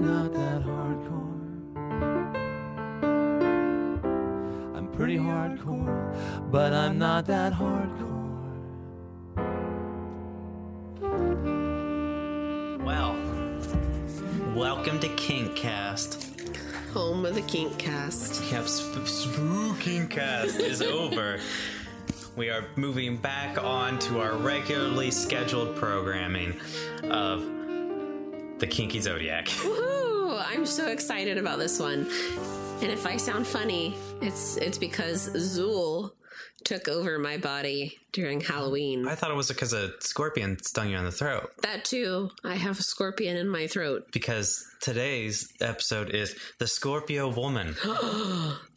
not that hardcore. I'm pretty hardcore, but I'm not that hardcore. Well, welcome to Kinkcast. Home of the Kinkcast. Yep, Kinkcast is over. We are moving back on to our regularly scheduled programming of the Kinky Zodiac. Woohoo! I'm so excited about this one. And if I sound funny, it's because Zool took over my body during Halloween. I thought it was because a scorpion stung you in the throat. That too. I have a scorpion in my throat. Because today's episode is the Scorpio woman.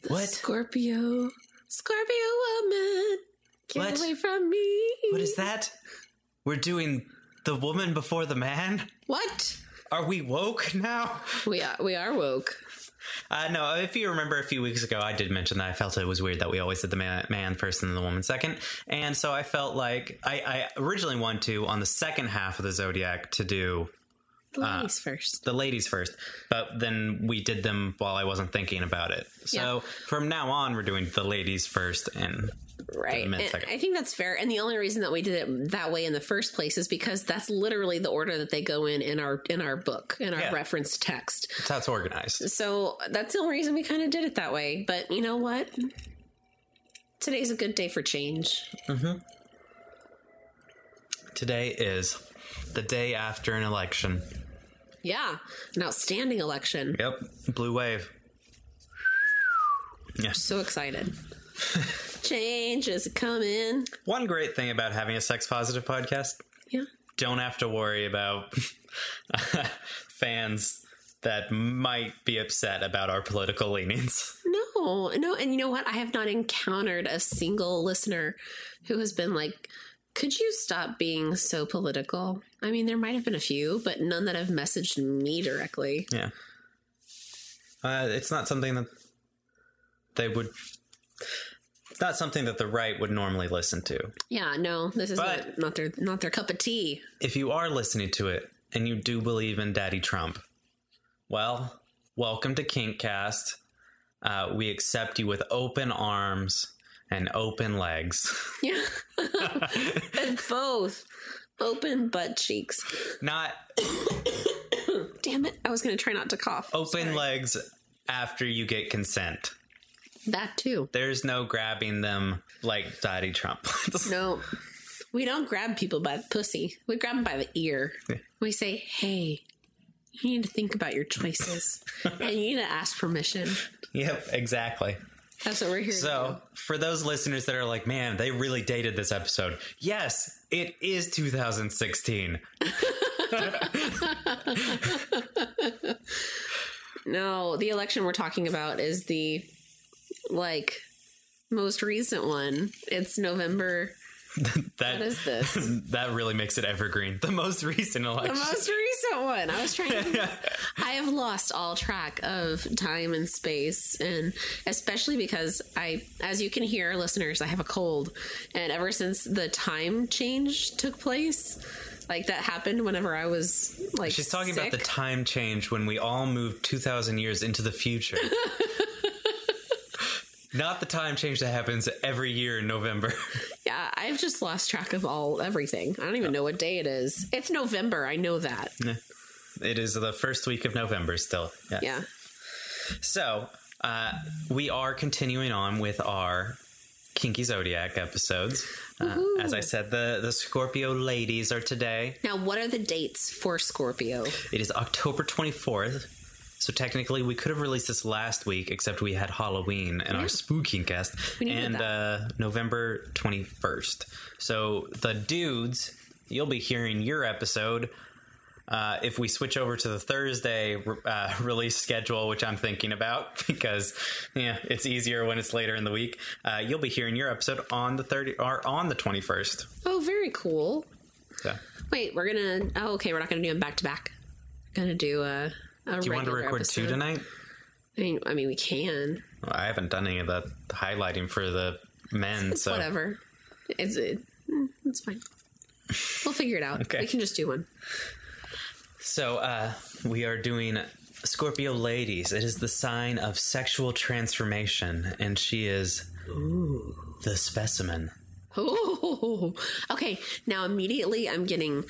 What? Scorpio woman. Get away from me. What is that? We're doing the woman before the man? What? Are we woke now? We are woke. No, if you remember a few weeks ago, I did mention that I felt it was weird that we always did the man first and then the woman second. And so I felt like I originally wanted to, on the second half of the Zodiac, to do the ladies first, but then we did them while I wasn't thinking about it. So from now on, we're doing the ladies first and right. And I think that's fair. And the only reason that we did it that way in the first place is because that's literally the order that they go in our book, in our reference text. That's how it's organized. So that's the only reason we kind of did it that way. But you know what? Today's a good day for change. Mm-hmm. Today is the day after an election. Yeah. An outstanding election. Yep. Blue wave. Yeah. I'm so excited. Change is coming. One great thing about having a sex-positive podcast, don't have to worry about fans that might be upset about our political leanings. No, and you know what? I have not encountered a single listener who has been like, could you stop being so political? I mean, there might have been a few, but none that have messaged me directly. Yeah. It's not something that they would... It's not something that the right would normally listen to. Yeah, no, this is not their cup of tea. If you are listening to it and you do believe in Daddy Trump, well, welcome to Kinkcast. We accept you with open arms and open legs. Yeah, and both open butt cheeks. Not. Damn it! I was going to try not to cough. Open legs after you get consent. That too. There's no grabbing them like Daddy Trump. No, we don't grab people by the pussy. We grab them by the ear. Yeah. We say, hey, you need to think about your choices and you need to ask permission. Yep, exactly. That's what we're here to do. For those listeners that are like, man, they really dated this episode. Yes, it is 2016. No, the election we're talking about is the... like most recent one. It's November. What is this? That really makes it evergreen. The most recent election. The most recent one. I was trying to... I have lost all track of time and space, and especially because as you can hear, listeners, I have a cold. And ever since the time change took place... like that happened whenever I was like she's talking sick. About the time change when we all moved 2,000 years into the future. Not the time change that happens every year in November. Yeah, I've just lost track of everything. I don't even know what day it is. It's November. I know that. It is the first week of November still. Yes. Yeah. So we are continuing on with our Kinky Zodiac episodes. As I said, the Scorpio ladies are today. Now, what are the dates for Scorpio? It is October 24th. So technically, we could have released this last week, except we had Halloween and our spooking cast, and November 21st. So the dudes, you'll be hearing your episode if we switch over to the Thursday release schedule, which I'm thinking about because it's easier when it's later in the week. You'll be hearing your episode on the 30 or on the 21st. Oh, very cool. Yeah. Wait, we're gonna. Oh, okay, we're not gonna do them back to back. We're gonna do a. Do you want to record two tonight? I mean, we can. Well, I haven't done any of the highlighting for the men, so whatever. It's fine. We'll figure it out. Okay. We can just do one. So we are doing Scorpio ladies, it is the sign of sexual transformation, and she is the specimen. Ooh. Okay, now immediately I'm getting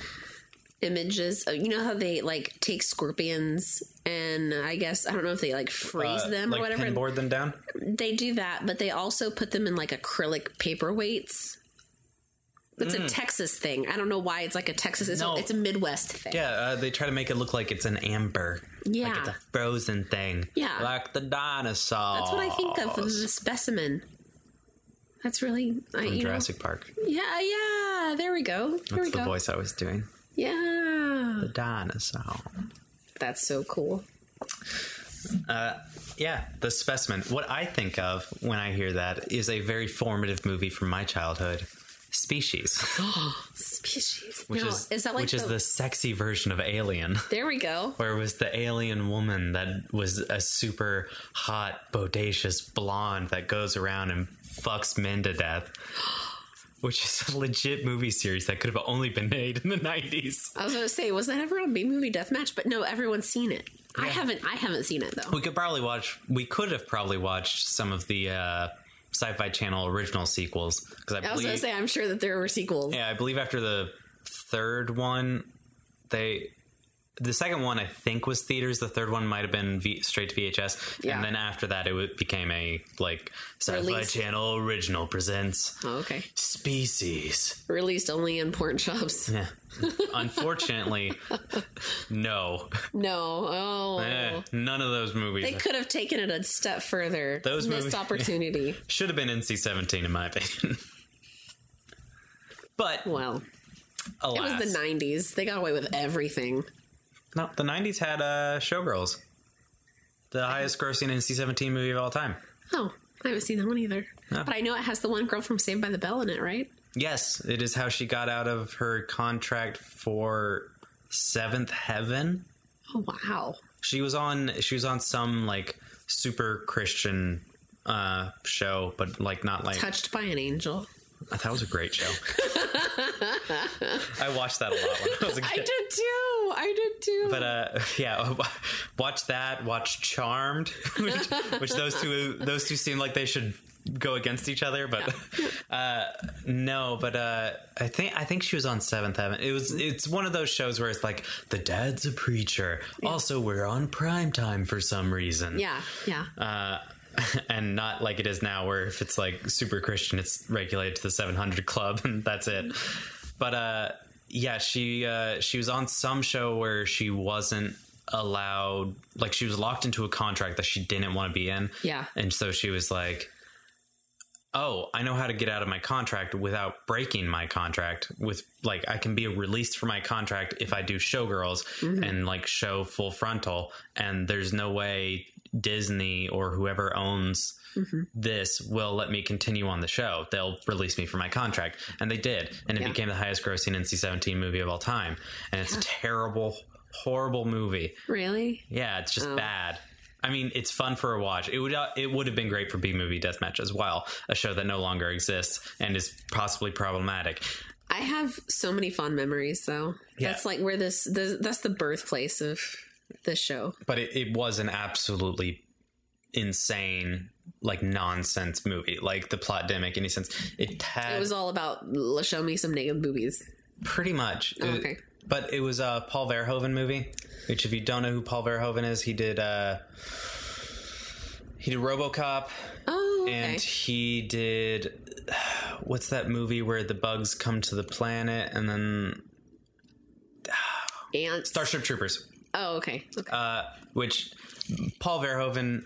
images of, you know how they like take scorpions and I guess, I don't know if they like freeze them or whatever. Pinboard them down? They do that, but they also put them in like acrylic paperweights. It's a Texas thing. I don't know why it's like a Texas. It's a Midwest thing. Yeah, they try to make it look like it's an amber. Yeah. Like it's a frozen thing. Yeah. Like the dinosaur. That's what I think of, the specimen. That's really... From Jurassic Park. Yeah. There we go. That's the voice I was doing. Yeah. The dinosaur. That's so cool. The specimen. What I think of when I hear that is a very formative movie from my childhood. Species. Which, no, is that like which is the sexy version of Alien. There we go. Where it was the alien woman that was a super hot, bodacious blonde that goes around and fucks men to death. Which is a legit movie series that could have only been made in the 90s. I was going to say, was that ever on B-Movie Deathmatch? But no, everyone's seen it. Yeah. I haven't seen it, though. We could have probably watched some of the... Sci-Fi Channel original sequels, because I was going to say I'm sure that there were sequels. Yeah, I believe after the third one, the second one I think was theaters. The third one might have been straight to VHS, yeah. And then after that it became a like Sci-Fi Channel original presents. Oh, okay. Species released only in porn shops. Yeah, unfortunately, no. No, none of those movies. They could have taken it a step further. Those missed movies, opportunity should have been NC-17 in my opinion. But well, alas, it was the '90s. They got away with everything. No, the 90s had Showgirls, the highest grossing NC-17 movie of all time. Oh, I haven't seen that one either. No. But I know it has the one girl from Saved by the Bell in it, right? Yes, it is how she got out of her contract for Seventh Heaven. Oh, wow. She was on some, like, super Christian show, but, like, not like... Touched by an Angel. That was a great show. I watched that a lot when I was a kid. I did too. But watch that. Watch Charmed, which those two seem like they should go against each other. But I think she was on Seventh Heaven. It's one of those shows where it's like the dad's a preacher. Yeah. Also, we're on primetime for some reason. Yeah. And not like it is now where if it's like super Christian, it's regulated to the 700 Club and that's it. But, she was on some show where she wasn't allowed, like she was locked into a contract that she didn't want to be in. Yeah. And so she was like, oh, I know how to get out of my contract without breaking my contract with like, I can be released from my contract if I do Showgirls and like show full frontal, and there's no way Disney or whoever owns this will let me continue on the show. They'll release me from my contract. And they did. And it became the highest grossing NC-17 movie of all time. And it's a terrible, horrible movie. Really? Yeah, it's just bad. I mean, it's fun for a watch. It would have been great for B-Movie Deathmatch as well, a show that no longer exists and is possibly problematic. I have so many fond memories, though. Yeah. That's like where that's the birthplace of this show. But it was an absolutely insane, like, nonsense movie. Like, the plot didn't make any sense. It was all about show me some naked boobies. Pretty much. Oh, okay. But it was a Paul Verhoeven movie, which if you don't know who Paul Verhoeven is, he did RoboCop. Oh, okay. And he did... What's that movie where the bugs come to the planet and then... Ants? Starship Troopers. Oh, okay. Which Paul Verhoeven...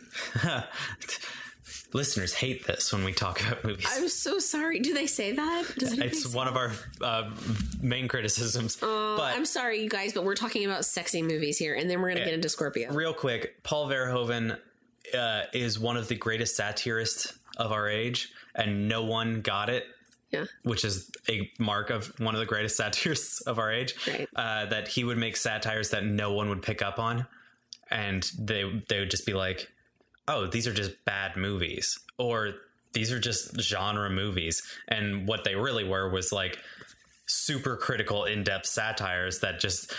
Listeners hate this when we talk about movies. I'm so sorry. Do they say that? It's one of our main criticisms. But I'm sorry, you guys, but we're talking about sexy movies here, and then we're going to get into Scorpio. Real quick, Paul Verhoeven is one of the greatest satirists of our age, and no one got it. Yeah. Which is a mark of one of the greatest satirists of our age, right. That he would make satires that no one would pick up on. And they would just be like, oh, these are just bad movies, or these are just genre movies. And what they really were was like super critical, in-depth satires that just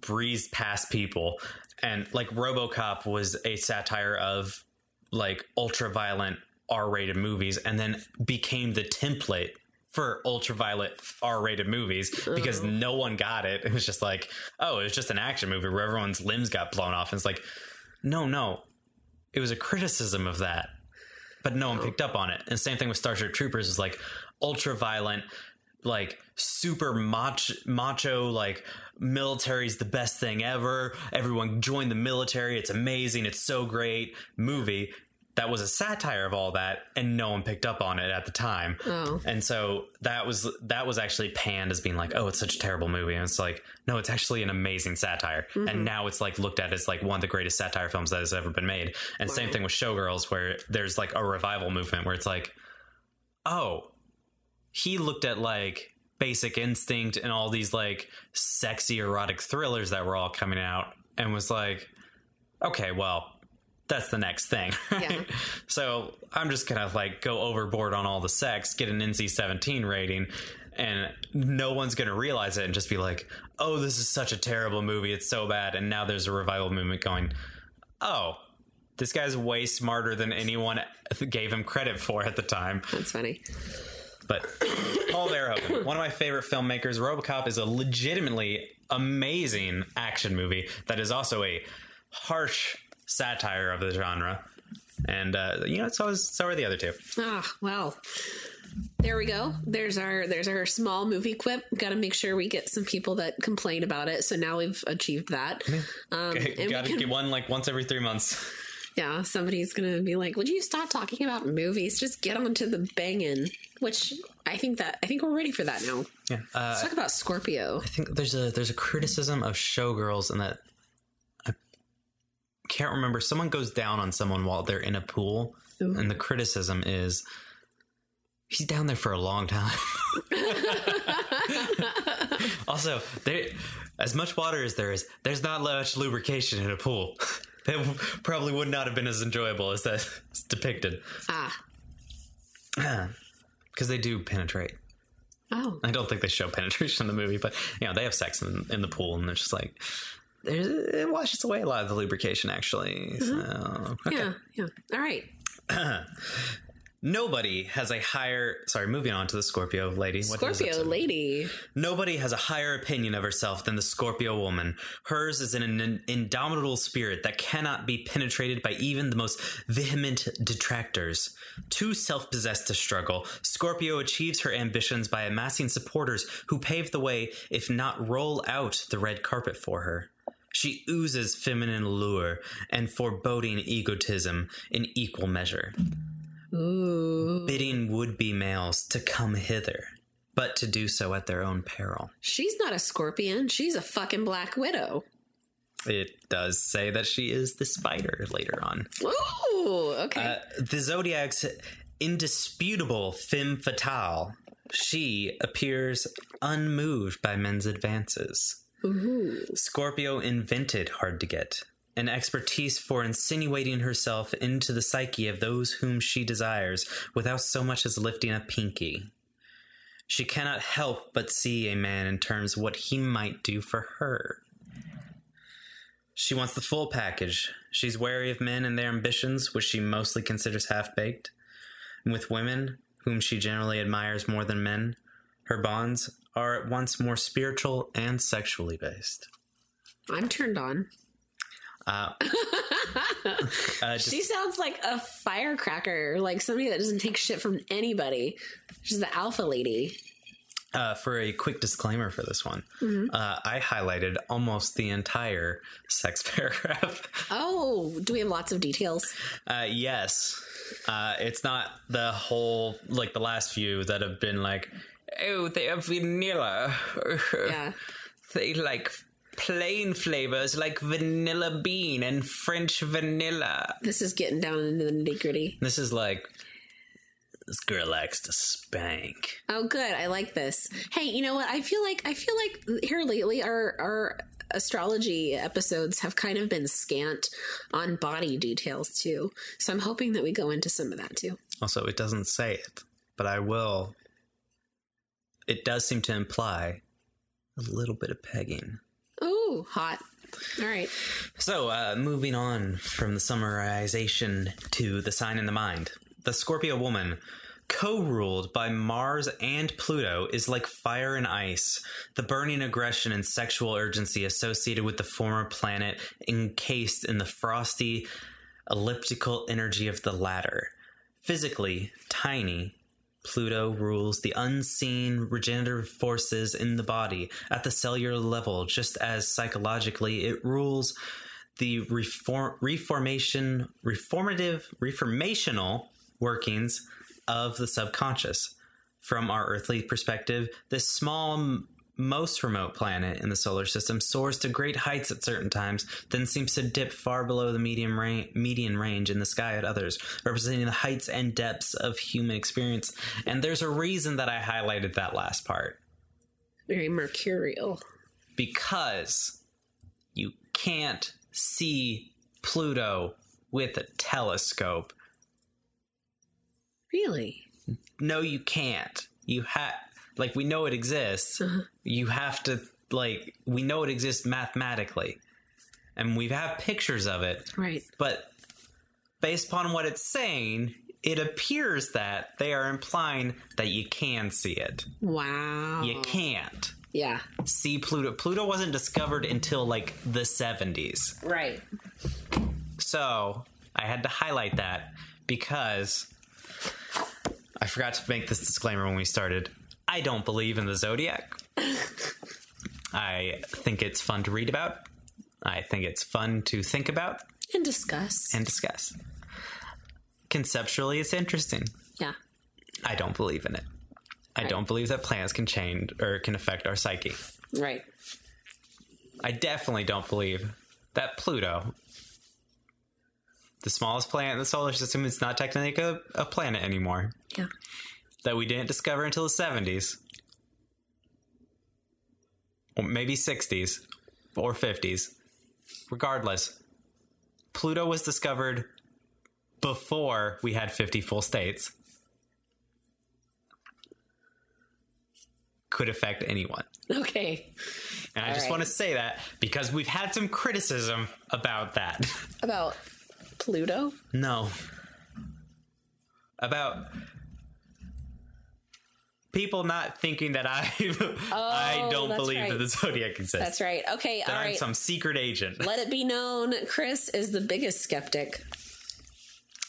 breezed past people. And like RoboCop was a satire of like ultra-violent R-rated movies, and then became the template for ultraviolet R-rated movies because no one got it. It was just like, oh, it was just an action movie where everyone's limbs got blown off. And it's like, no, it was a criticism of that, but no one picked up on it. And same thing with Starship Troopers is like ultraviolet, like super macho, like military's the best thing ever. Everyone join the military. It's amazing. It's so great movie. That was a satire of all that, and no one picked up on it at the time. Oh. And so that was actually panned as being like, oh, it's such a terrible movie. And it's like, no, it's actually an amazing satire. Mm-hmm. And now it's like looked at as like one of the greatest satire films that has ever been made. And same thing with Showgirls, where there's like a revival movement where it's like, oh, he looked at like Basic Instinct and all these like sexy erotic thrillers that were all coming out and was like, okay, well, that's the next thing. Right? Yeah. So I'm just going to like go overboard on all the sex, get an NC-17 rating, and no one's going to realize it and just be like, oh, this is such a terrible movie. It's so bad. And now there's a revival movement going, oh, this guy's way smarter than anyone gave him credit for at the time. That's funny. But Paul Verhoeven, one of my favorite filmmakers, RoboCop is a legitimately amazing action movie that is also a harsh satire of the genre, and so are the other two. Well, there we go. There's our small movie quip. Got to make sure we get some people that complain about it, so now we've achieved that. Okay, gotta get one like once every 3 months. Yeah, somebody's gonna be like, would you stop talking about movies, just get on to the banging, which I think we're ready for that now. Yeah. Let's talk about Scorpio. I think there's a criticism of Showgirls in that can't remember, someone goes down on someone while they're in a pool. Ooh. And the criticism is he's down there for a long time. Also, there, as much water as there is, there's not much lubrication in a pool. That probably would not have been as enjoyable as that's depicted. Because they do penetrate. I don't think they show penetration in the movie, but you know, they have sex in the pool, and they're just like, it washes away a lot of the lubrication, actually. So, okay. Yeah. All right. Moving on to the Scorpio lady. Scorpio lady. Nobody has a higher opinion of herself than the Scorpio woman. Hers is an indomitable spirit that cannot be penetrated by even the most vehement detractors. Too self-possessed to struggle, Scorpio achieves her ambitions by amassing supporters who pave the way, if not roll out the red carpet for her. She oozes feminine lure and foreboding egotism in equal measure. Ooh. Bidding would-be males to come hither, but to do so at their own peril. She's not a scorpion. She's a fucking black widow. It does say that she is the spider later on. Ooh, okay. The Zodiac's indisputable femme fatale. She appears unmoved by men's advances. Ooh. Scorpio invented hard to get, an expertise for insinuating herself into the psyche of those whom she desires without so much as lifting a pinky. She cannot help but see a man in terms of what he might do for her. She wants the full package. She's wary of men and their ambitions, which she mostly considers half-baked. And with women, whom she generally admires more than men, her bonds are at once more spiritual and sexually based. I'm turned on. She sounds like a firecracker, like somebody that doesn't take shit from anybody. She's the alpha lady. For a quick disclaimer for this one, I highlighted almost the entire sex paragraph. Oh, do we have lots of details? Yes. It's not the whole, like the last few that have been like, oh, they are vanilla. Yeah. They like plain flavors like vanilla bean and French vanilla. This is getting down into the nitty gritty. This is like, this girl likes to spank. Oh, good. I like this. Hey, you know what? I feel like here lately our astrology episodes have kind of been scant on body details too. So I'm hoping that we go into some of that too. Also, it doesn't say it, but I will. It does seem to imply a little bit of pegging. Oh, hot. All right. So moving on from the summarization to the sign in the mind. The Scorpio woman, co-ruled by Mars and Pluto, is like fire and ice, the burning aggression and sexual urgency associated with the former planet encased in the frosty, elliptical energy of the latter. Physically tiny, Pluto rules the unseen regenerative forces in the body at the cellular level, just as psychologically it rules the reformational workings of the subconscious. From our earthly perspective, this small, most remote planet in the solar system soars to great heights at certain times, then seems to dip far below the median range in the sky at others, representing the heights and depths of human experience. And there's a reason that I highlighted that last part. Very mercurial. Because you can't see Pluto with a telescope. Really? No, you can't. You have... Like, we know it exists. Uh-huh. You have to, like, we know it exists mathematically. And we have pictures of it. Right. But based upon what it's saying, it appears that they are implying that you can see it. Wow. You can't. Yeah. See Pluto. Pluto wasn't discovered until, like, the 70s. Right. So, I had to highlight that because I forgot to make this disclaimer when we started. I don't believe in the zodiac. I think it's fun to read about. I think it's fun to think about. And discuss. Conceptually, it's interesting. Yeah. I don't believe in it. I don't believe that planets can change or can affect our psyche. Right. I definitely don't believe that Pluto, the smallest planet in the solar system, is not technically a planet anymore. Yeah. That we didn't discover until the 70s. Or maybe 60s. Or 50s. Regardless. Pluto was discovered before we had 50 full states. Could affect anyone. Okay. And I just want to say that because we've had some criticism about that. About Pluto? No. About... people not thinking that I don't believe that the zodiac exists. That's right. Okay, that all I'm some secret agent. Let it be known, Chris is the biggest skeptic.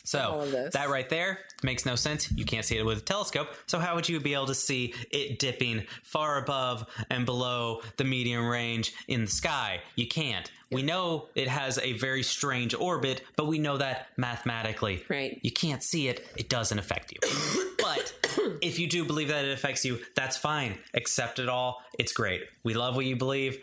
So that right there makes no sense. You can't see it with a telescope. So how would you be able to see it dipping far above and below the medium range in the sky? You can't. We know it has a very strange orbit, but we know that mathematically. Right. You can't see it. It doesn't affect you. But if you do believe that it affects you, that's fine. Accept it all. It's great. We love what you believe.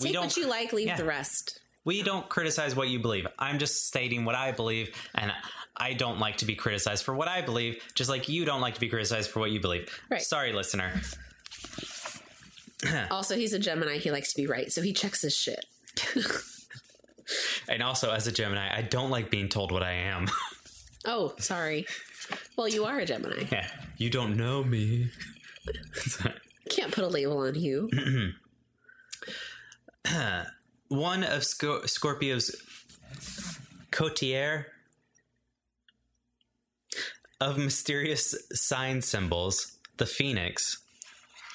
Take what you like, leave the rest. We don't criticize what you believe. I'm just stating what I believe, and I don't like to be criticized for what I believe, just like you don't like to be criticized for what you believe. Right. Sorry, listener. Also, he's a Gemini. He likes to be right, so he checks his shit. And also, as a Gemini, I don't like being told what I am. Oh, sorry. Well, you are a Gemini. Yeah. You don't know me. Can't put a label on you. One of Scorpio's coterie of mysterious sign symbols, the Phoenix,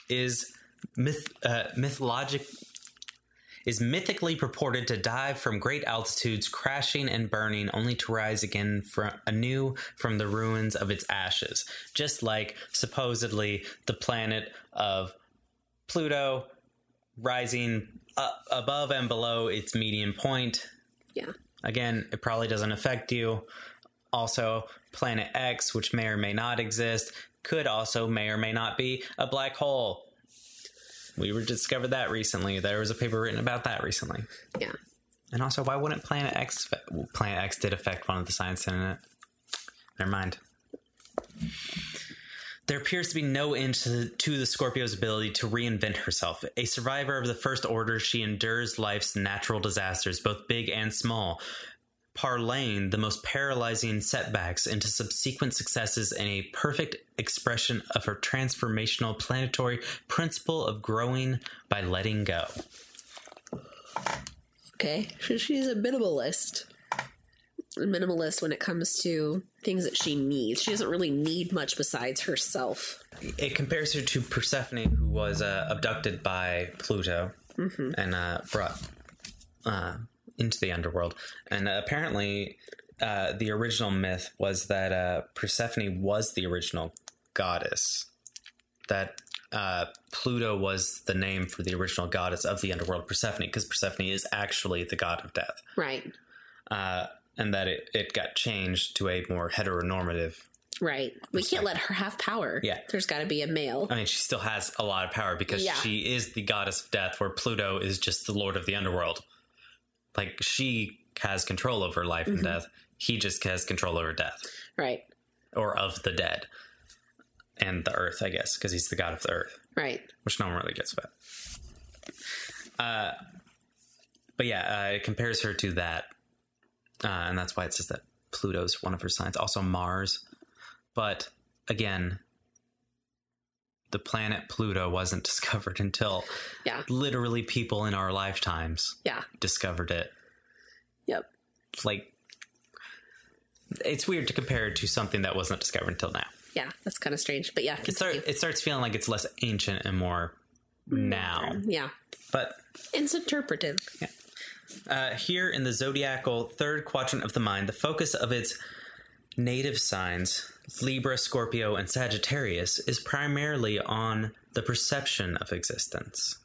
is mythically purported to dive from great altitudes, crashing and burning, only to rise again anew from the ruins of its ashes. Just like, supposedly, the planet of Pluto rising above and below its median point. Yeah. Again, it probably doesn't affect you. Also, Planet X, which may or may not exist, could also may or may not be a black hole. We discovered that recently. There was a paper written about that recently. Yeah. And also, why wouldn't Planet X... Planet X did affect one of the signs in it. Never mind. There appears to be no end to the Scorpio's ability to reinvent herself. A survivor of the First Order, she endures life's natural disasters, both big and small, parlaying the most paralyzing setbacks into subsequent successes in a perfect expression of her transformational planetary principle of growing by letting go. okay. She's a minimalist. A minimalist when it comes to things that she needs. She doesn't really need much besides herself. It compares her to Persephone, who was abducted by Pluto and brought into the underworld. And apparently the original myth was that Persephone was the original goddess, that Pluto was the name for the original goddess of the underworld, Persephone, because Persephone is actually the god of death. Right. And that it got changed to a more heteronormative. Right. We can't let her have power. Yeah. There's got to be a male. I mean, she still has a lot of power because she is the goddess of death, where Pluto is just the lord of the underworld. Like, she has control over life and death. He just has control over death. Right. Or of the dead. And the earth, I guess, because he's the god of the earth. Right. Which no one really gets about. But yeah, it compares her to that. And that's why it says that Pluto's one of her signs. Also Mars. But again, the planet Pluto wasn't discovered until literally people in our lifetimes discovered it. Yep. Like, it's weird to compare it to something that wasn't discovered until now. Yeah, that's kind of strange. But yeah, it starts feeling like it's less ancient and more now. Yeah. But it's interpretive. Yeah. Here in the zodiacal third quadrant of the mind, the focus of its native signs, Libra, Scorpio, and Sagittarius, is primarily on the perception of existence.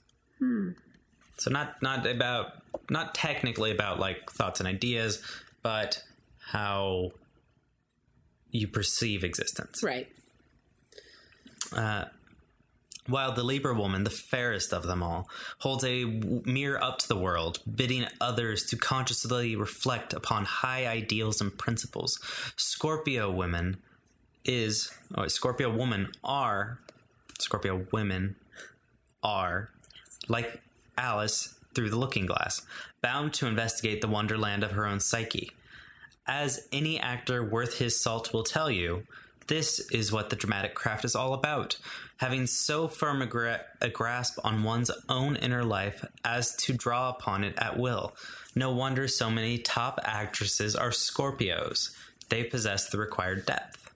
So not technically about like thoughts and ideas, but how you perceive existence. Right. While the Libra woman, the fairest of them all, holds a mirror up to the world, bidding others to consciously reflect upon high ideals and principles, Scorpio women are, like Alice through the looking glass, bound to investigate the wonderland of her own psyche. As any actor worth his salt will tell you, this is what the dramatic craft is all about, having so firm a grasp on one's own inner life as to draw upon it at will. No wonder so many top actresses are Scorpios. They possess the required depth.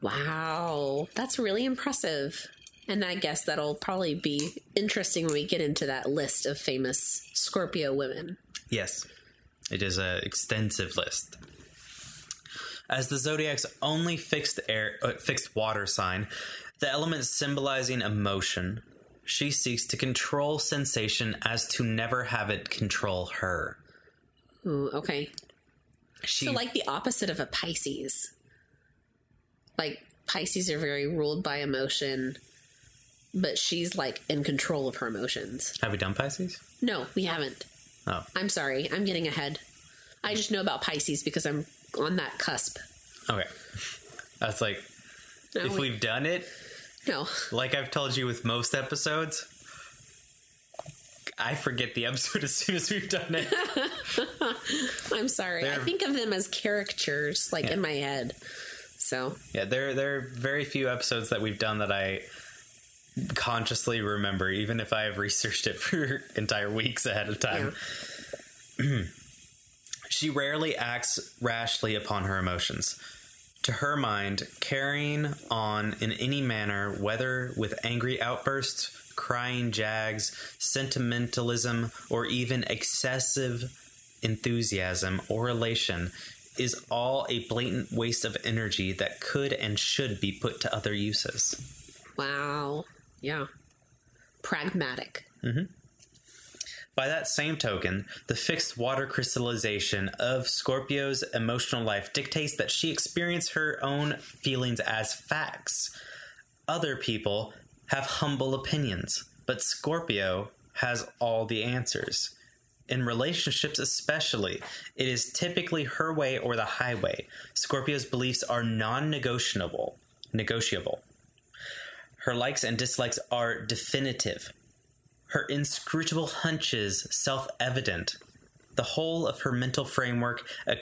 Wow, that's really impressive. And I guess that'll probably be interesting when we get into that list of famous Scorpio women. Yes, it is an extensive list. As the zodiac's only fixed water sign, the element symbolizing emotion, she seeks to control sensation as to never have it control her. Ooh, okay. So like the opposite of a Pisces. Like, Pisces are very ruled by emotion, but she's like in control of her emotions. Have we done Pisces? No, we haven't. Oh. I'm sorry. I'm getting ahead. I just know about Pisces because I'm on that cusp. Okay. That's like, no, if we've done it. No. Like I've told you with most episodes, I forget the episode as soon as we've done it. I'm sorry. I think of them as caricatures, like in my head. So yeah, there are very few episodes that we've done that I consciously remember, even if I have researched it for entire weeks ahead of time. Yeah. She rarely acts rashly upon her emotions. To her mind, carrying on in any manner, whether with angry outbursts, crying jags, sentimentalism, or even excessive enthusiasm or elation, is all a blatant waste of energy that could and should be put to other uses. Wow. Yeah. Pragmatic. Mm-hmm. By that same token, the fixed water crystallization of Scorpio's emotional life dictates that she experience her own feelings as facts. Other people have humble opinions, but Scorpio has all the answers. In relationships especially, it is typically her way or the highway. Scorpio's beliefs are non-negotiable. Her likes and dislikes are definitive. Her inscrutable hunches self-evident. The whole of her mental framework, a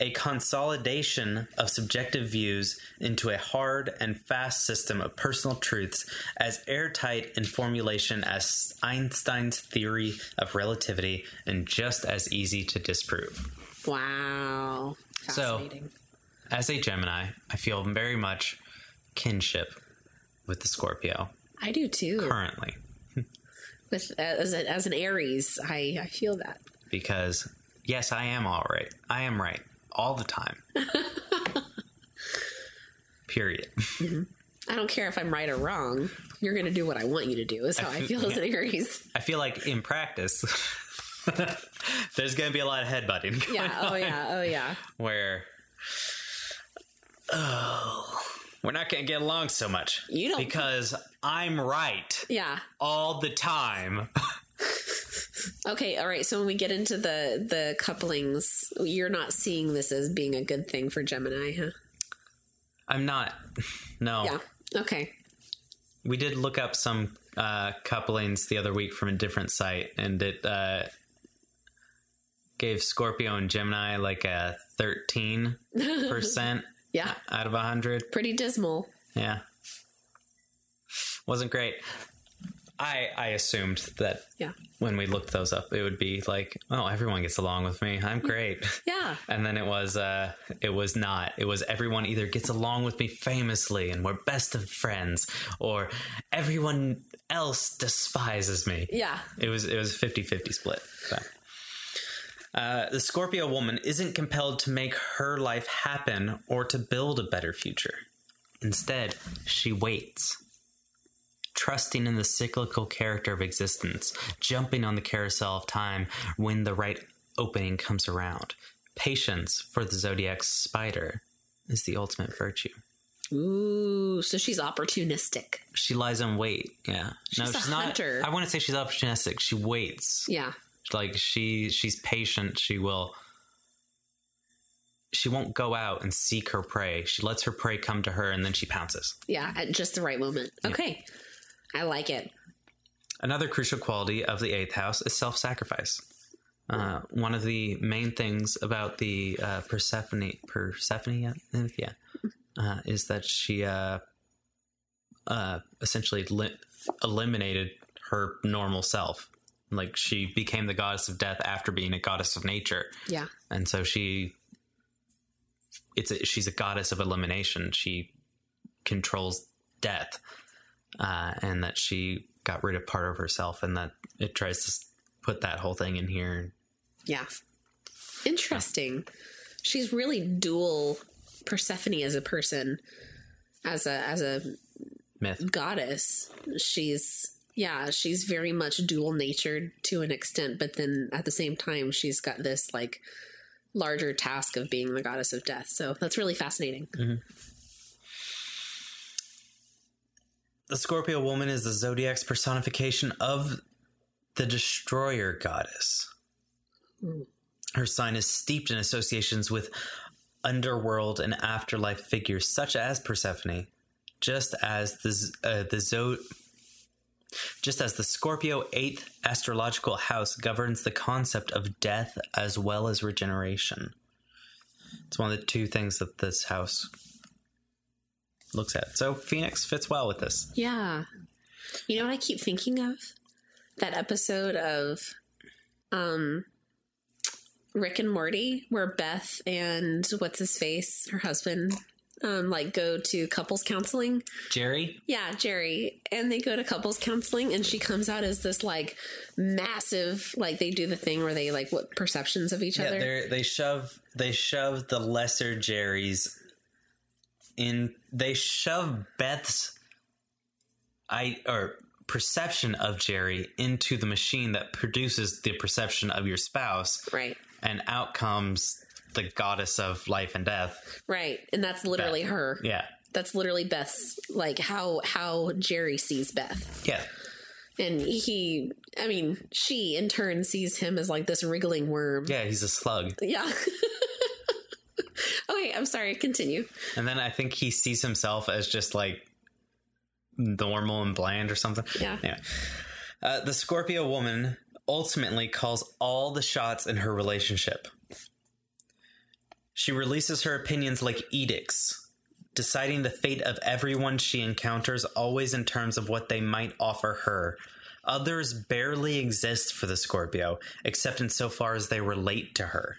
a consolidation of subjective views into a hard and fast system of personal truths as airtight in formulation as Einstein's theory of relativity and just as easy to disprove. Wow. Fascinating. So, as a Gemini, I feel very much kinship with the Scorpio. I do too. Currently. As an Aries, I feel that. Because, yes, I am all right. I am right. All the time. Period. Mm-hmm. I don't care if I'm right or wrong. You're going to do what I want you to do is how I feel as an Aries. I feel like in practice, there's going to be a lot of headbutting going on. Oh, yeah. Where, we're not going to get along so much. You don't. Because I'm right. Yeah. All the time. Okay, all right. So when we get into the couplings, you're not seeing this as being a good thing for Gemini, huh? I'm not. No. Yeah. Okay. We did look up some couplings the other week from a different site, and it gave Scorpio and Gemini like a 13% yeah. out of 100. Pretty dismal. Yeah. Wasn't great. I assumed that when we looked those up, it would be like, oh, everyone gets along with me. I'm great. Yeah. And then it was not. It was everyone either gets along with me famously and we're best of friends, or everyone else despises me. Yeah. It was a 50-50 split. So. The Scorpio woman isn't compelled to make her life happen or to build a better future. Instead, she waits. Trusting in the cyclical character of existence, jumping on the carousel of time when the right opening comes around. Patience for the zodiac's spider is the ultimate virtue. Ooh, so she's opportunistic. She lies in wait. Yeah, she's not. Hunter. I want to say she's opportunistic. She waits. Yeah, like she's patient. She won't go out and seek her prey. She lets her prey come to her, and then she pounces. Yeah, at just the right moment. Yeah. Okay. I like it. Another crucial quality of the 8th house is self-sacrifice. One of the main things about the Persephone is that she essentially eliminated her normal self. Like, she became the goddess of death after being a goddess of nature. Yeah. And so she's a goddess of elimination. She controls death. And that she got rid of part of herself, and that it tries to put that whole thing in here. Yeah. Interesting. Yeah. She's really dual. Persephone as a person, as a myth goddess. She's very much dual natured to an extent, but then at the same time, she's got this like larger task of being the goddess of death. So that's really fascinating. Mm-hmm. The Scorpio woman is the zodiac's personification of the destroyer goddess. Her sign is steeped in associations with underworld and afterlife figures such as Persephone, just as the Scorpio 8th astrological house governs the concept of death as well as regeneration. It's one of the two things that this house looks at. So Phoenix fits well with this. Yeah. You know what I keep thinking of? That episode of Rick and Morty where Beth and what's-his-face, her husband, go to couples counseling. Jerry? Yeah, Jerry. And they go to couples counseling, and she comes out as this, massive, they do the thing where they, what perceptions of each other. Yeah, they shove the lesser Jerry's in. They shove Beth's perception of Jerry into the machine that produces the perception of your spouse. Right. And out comes the goddess of life and death. Right. And that's literally Beth. Her. Yeah. That's literally Beth's, how Jerry sees Beth. Yeah. And she in turn sees him as this wriggling worm. Yeah. He's a slug. Yeah. Okay, I'm sorry. Continue. And then I think he sees himself as just normal and bland or something. Yeah. Anyway. The Scorpio woman ultimately calls all the shots in her relationship. She releases her opinions like edicts, deciding the fate of everyone she encounters, always in terms of what they might offer her. Others barely exist for the Scorpio, except insofar as they relate to her.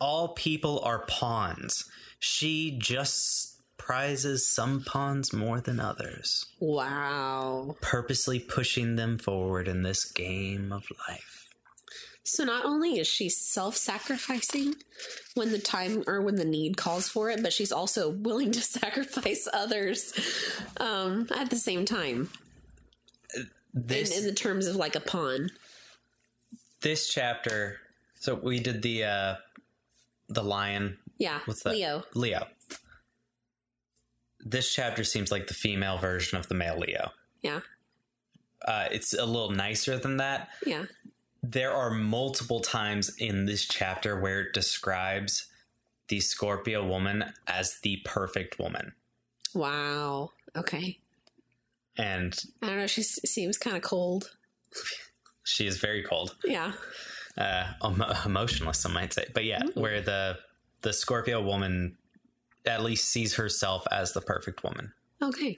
All people are pawns. She just prizes some pawns more than others. Wow. Purposely pushing them forward in this game of life. So not only is she self-sacrificing when the time or when the need calls for it, but she's also willing to sacrifice others at the same time. In the terms of like a pawn. This chapter. So we did the lion. Yeah. What's that? Leo. This chapter seems like the female version of the male Leo. Yeah. It's a little nicer than that. Yeah. There are multiple times in this chapter where it describes the Scorpio woman as the perfect woman. Wow. Okay. And I don't know. She seems kind of cold. She is very cold. Yeah. Emotionless, some might say. But yeah, where the Scorpio woman at least sees herself as the perfect woman. Okay.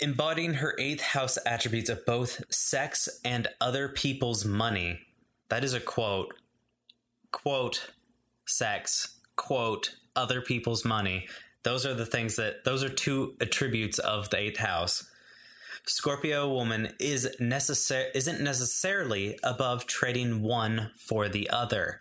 Embodying her eighth house attributes of both sex and other people's money. That is a quote. Quote, sex, quote, other people's money. Those are the things that, those are two attributes of the eighth house. Scorpio woman isn't necessarily above trading one for the other.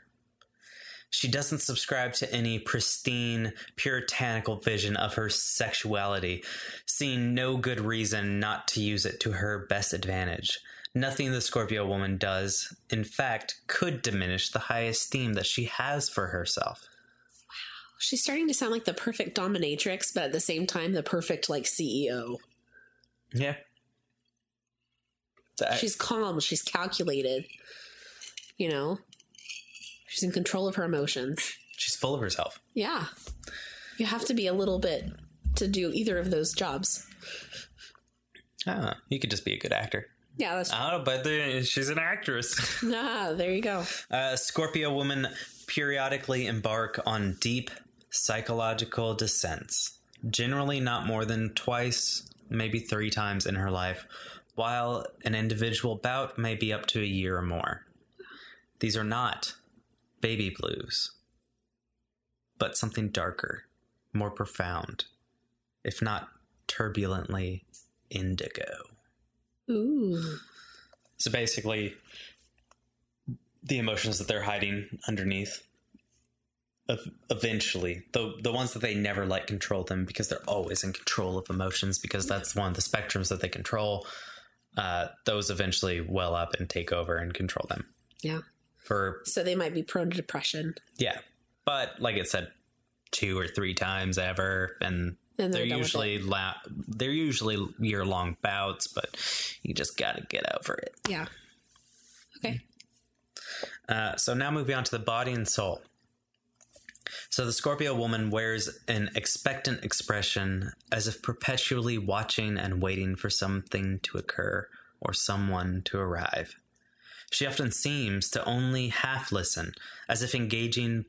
She doesn't subscribe to any pristine, puritanical vision of her sexuality, seeing no good reason not to use it to her best advantage. Nothing the Scorpio woman does, in fact, could diminish the high esteem that she has for herself. Wow. She's starting to sound like the perfect dominatrix, but at the same time, the perfect, like, CEO. Yeah. She's calm. She's calculated. You know? She's in control of her emotions. She's full of herself. Yeah. You have to be a little bit to do either of those jobs. Ah, you could just be a good actor. Yeah, that's true. Oh, but she's an actress. Ah, there you go. Scorpio women periodically embark on deep psychological descents, generally not more than twice, maybe three times in her life, while an individual bout may be up to a year or more. These are not baby blues, but something darker, more profound, if not turbulently indigo. Ooh. So basically, the emotions that they're hiding underneath, eventually, the ones that they never let control them, because they're always in control of emotions, because that's one of the spectrums that they control, those eventually well up and take over and control them. Yeah. So they might be prone to depression. Yeah. But like it said, two or three times ever. And they're usually year-long bouts, but you just got to get over it. Yeah. Okay. So now moving on to the body and soul. So the Scorpio woman wears an expectant expression, as if perpetually watching and waiting for something to occur or someone to arrive. She often seems to only half listen, as if engaged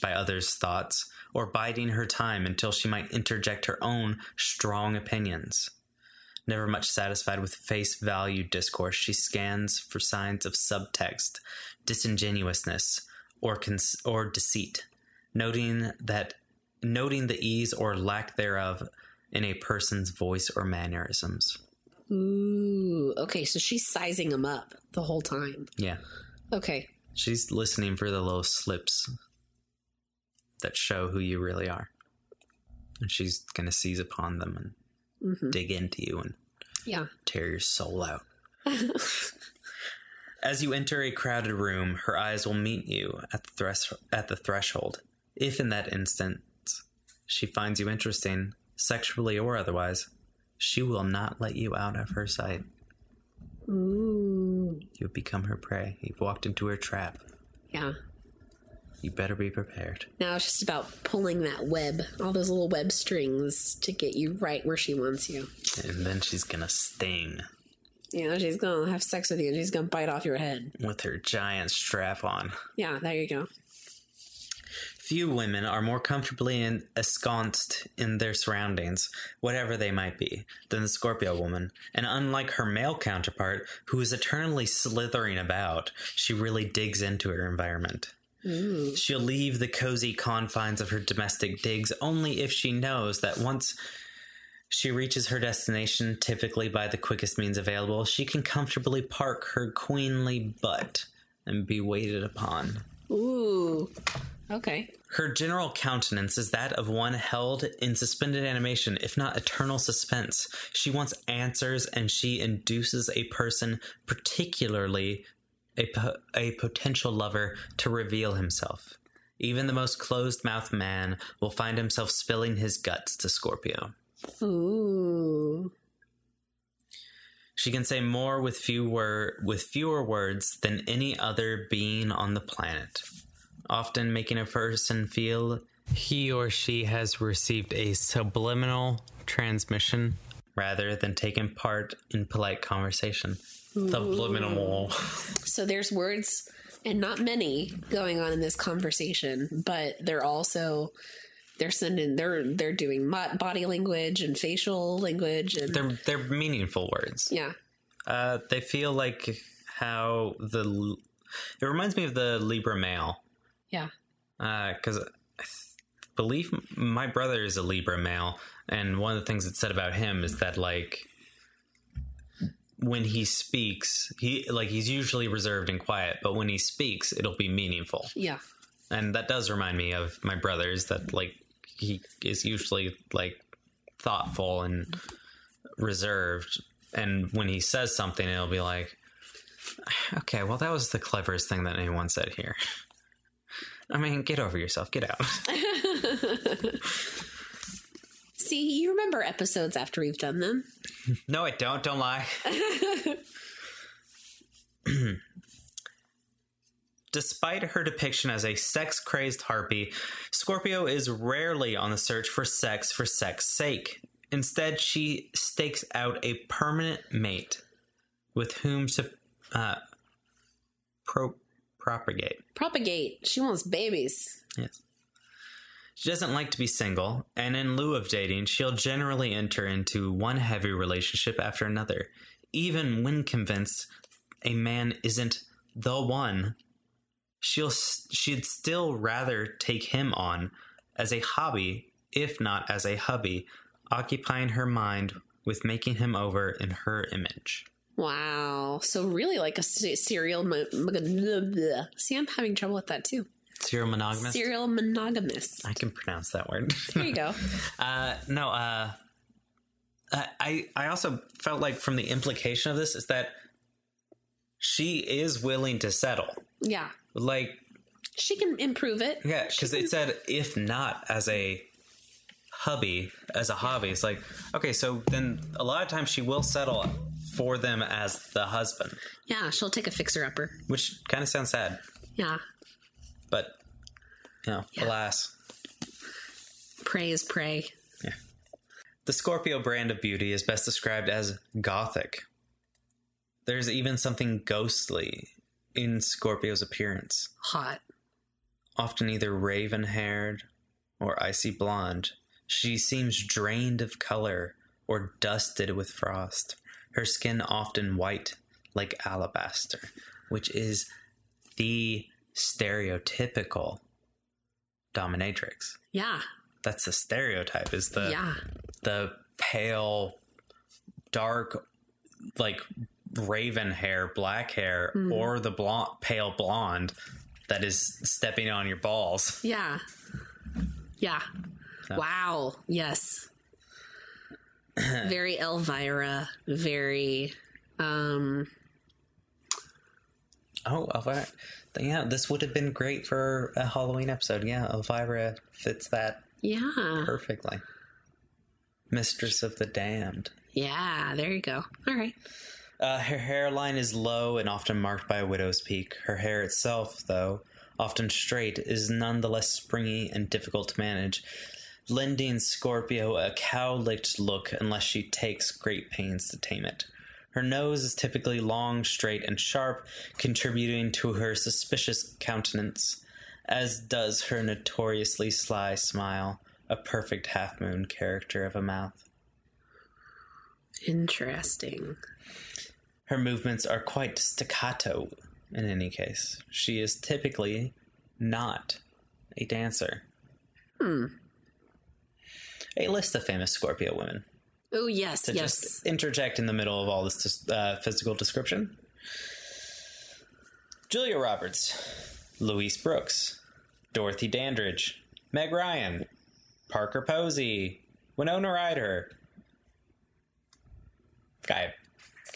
by others' thoughts, or biding her time until she might interject her own strong opinions. Never much satisfied with face value discourse, she scans for signs of subtext, disingenuousness, or deceit, noting the ease or lack thereof in a person's voice or mannerisms. Ooh, okay, so she's sizing him up the whole time. Yeah. Okay. She's listening for the little slips that show who you really are. And she's going to seize upon them and dig into you and tear your soul out. As you enter a crowded room, her eyes will meet you at the threshold. If in that instance she finds you interesting, sexually or otherwise, she will not let you out of her sight. Ooh. You've become her prey. You've walked into her trap. Yeah. You better be prepared. Now it's just about pulling that web, all those little web strings to get you right where she wants you. And then she's going to sting. You know, she's going to have sex with you and she's going to bite off your head. With her giant strap on. Yeah, there you go. Few women are more comfortably ensconced in their surroundings, whatever they might be, than the Scorpio woman. And unlike her male counterpart, who is eternally slithering about, she really digs into her environment. Ooh. She'll leave the cozy confines of her domestic digs only if she knows that once she reaches her destination, typically by the quickest means available, she can comfortably park her queenly butt and be waited upon. Ooh, okay. Her general countenance is that of one held in suspended animation, if not eternal suspense. She wants answers, and she induces a person, particularly a potential lover, to reveal himself. Even the most closed-mouthed man will find himself spilling his guts to Scorpio. Ooh. She can say more with fewer words than any other being on the planet, often making a person feel he or she has received a subliminal transmission rather than taken part in polite conversation. Ooh. Subliminal. So there's words, and not many, going on in this conversation, but they're also... They're doing body language and facial language, and they're meaningful words. Yeah, they feel like how it reminds me of the Libra male. Yeah, because I believe my brother is a Libra male, and one of the things that's said about him is that when he speaks, he's usually reserved and quiet, but when he speaks, it'll be meaningful. Yeah, and that does remind me of my brother's that. He is usually thoughtful and reserved, and when he says something, it'll be like, okay, well, that was the cleverest thing that anyone said here. I mean, get over yourself, get out. See, you remember episodes after we've done them. No, I don't lie. Despite her depiction as a sex-crazed harpy, Scorpio is rarely on the search for sex sake. Instead, she stakes out a permanent mate with whom to propagate. Propagate. She wants babies. Yes. She doesn't like to be single, and in lieu of dating, she'll generally enter into one heavy relationship after another, even when convinced a man isn't the one. She'd still rather take him on as a hobby, if not as a hubby, occupying her mind with making him over in her image. Wow. So really like a serial... See, I'm having trouble with that too. Serial monogamous? Serial monogamous. I can pronounce that word. There you go. I also felt like from the implication of this is that she is willing to settle. Yeah. She can improve it. Yeah, because it said, if not as a hubby, as a hobby. It's okay, so then a lot of times she will settle for them as the husband. Yeah, she'll take a fixer-upper. Which kind of sounds sad. Yeah. But, alas. Prey is prey. Yeah. The Scorpio brand of beauty is best described as gothic. There's even something ghostly in Scorpio's appearance. Hot. Often either raven-haired or icy blonde, she seems drained of color or dusted with frost. Her skin often white like alabaster, which is the stereotypical dominatrix. Yeah. That's the stereotype, is the pale, dark, raven hair, black hair, or the pale blonde that is stepping on your balls. Yeah. Yeah. So. Wow. Yes. Very Elvira. Very, Elvira. Yeah, this would have been great for a Halloween episode. Yeah, Elvira fits that perfectly. Mistress of the Damned. Yeah, there you go. All right. Her hairline is low and often marked by a widow's peak. Her hair itself, though, often straight, is nonetheless springy and difficult to manage, lending Scorpio a cow-licked look unless she takes great pains to tame it. Her nose is typically long, straight, and sharp, contributing to her suspicious countenance, as does her notoriously sly smile, a perfect half-moon character of a mouth. Interesting. Her movements are quite staccato, in any case. She is typically not a dancer. A list of famous Scorpio women. Oh, yes, to yes. Just interject in the middle of all this physical description. Julia Roberts, Louise Brooks, Dorothy Dandridge, Meg Ryan, Parker Posey, Winona Ryder. I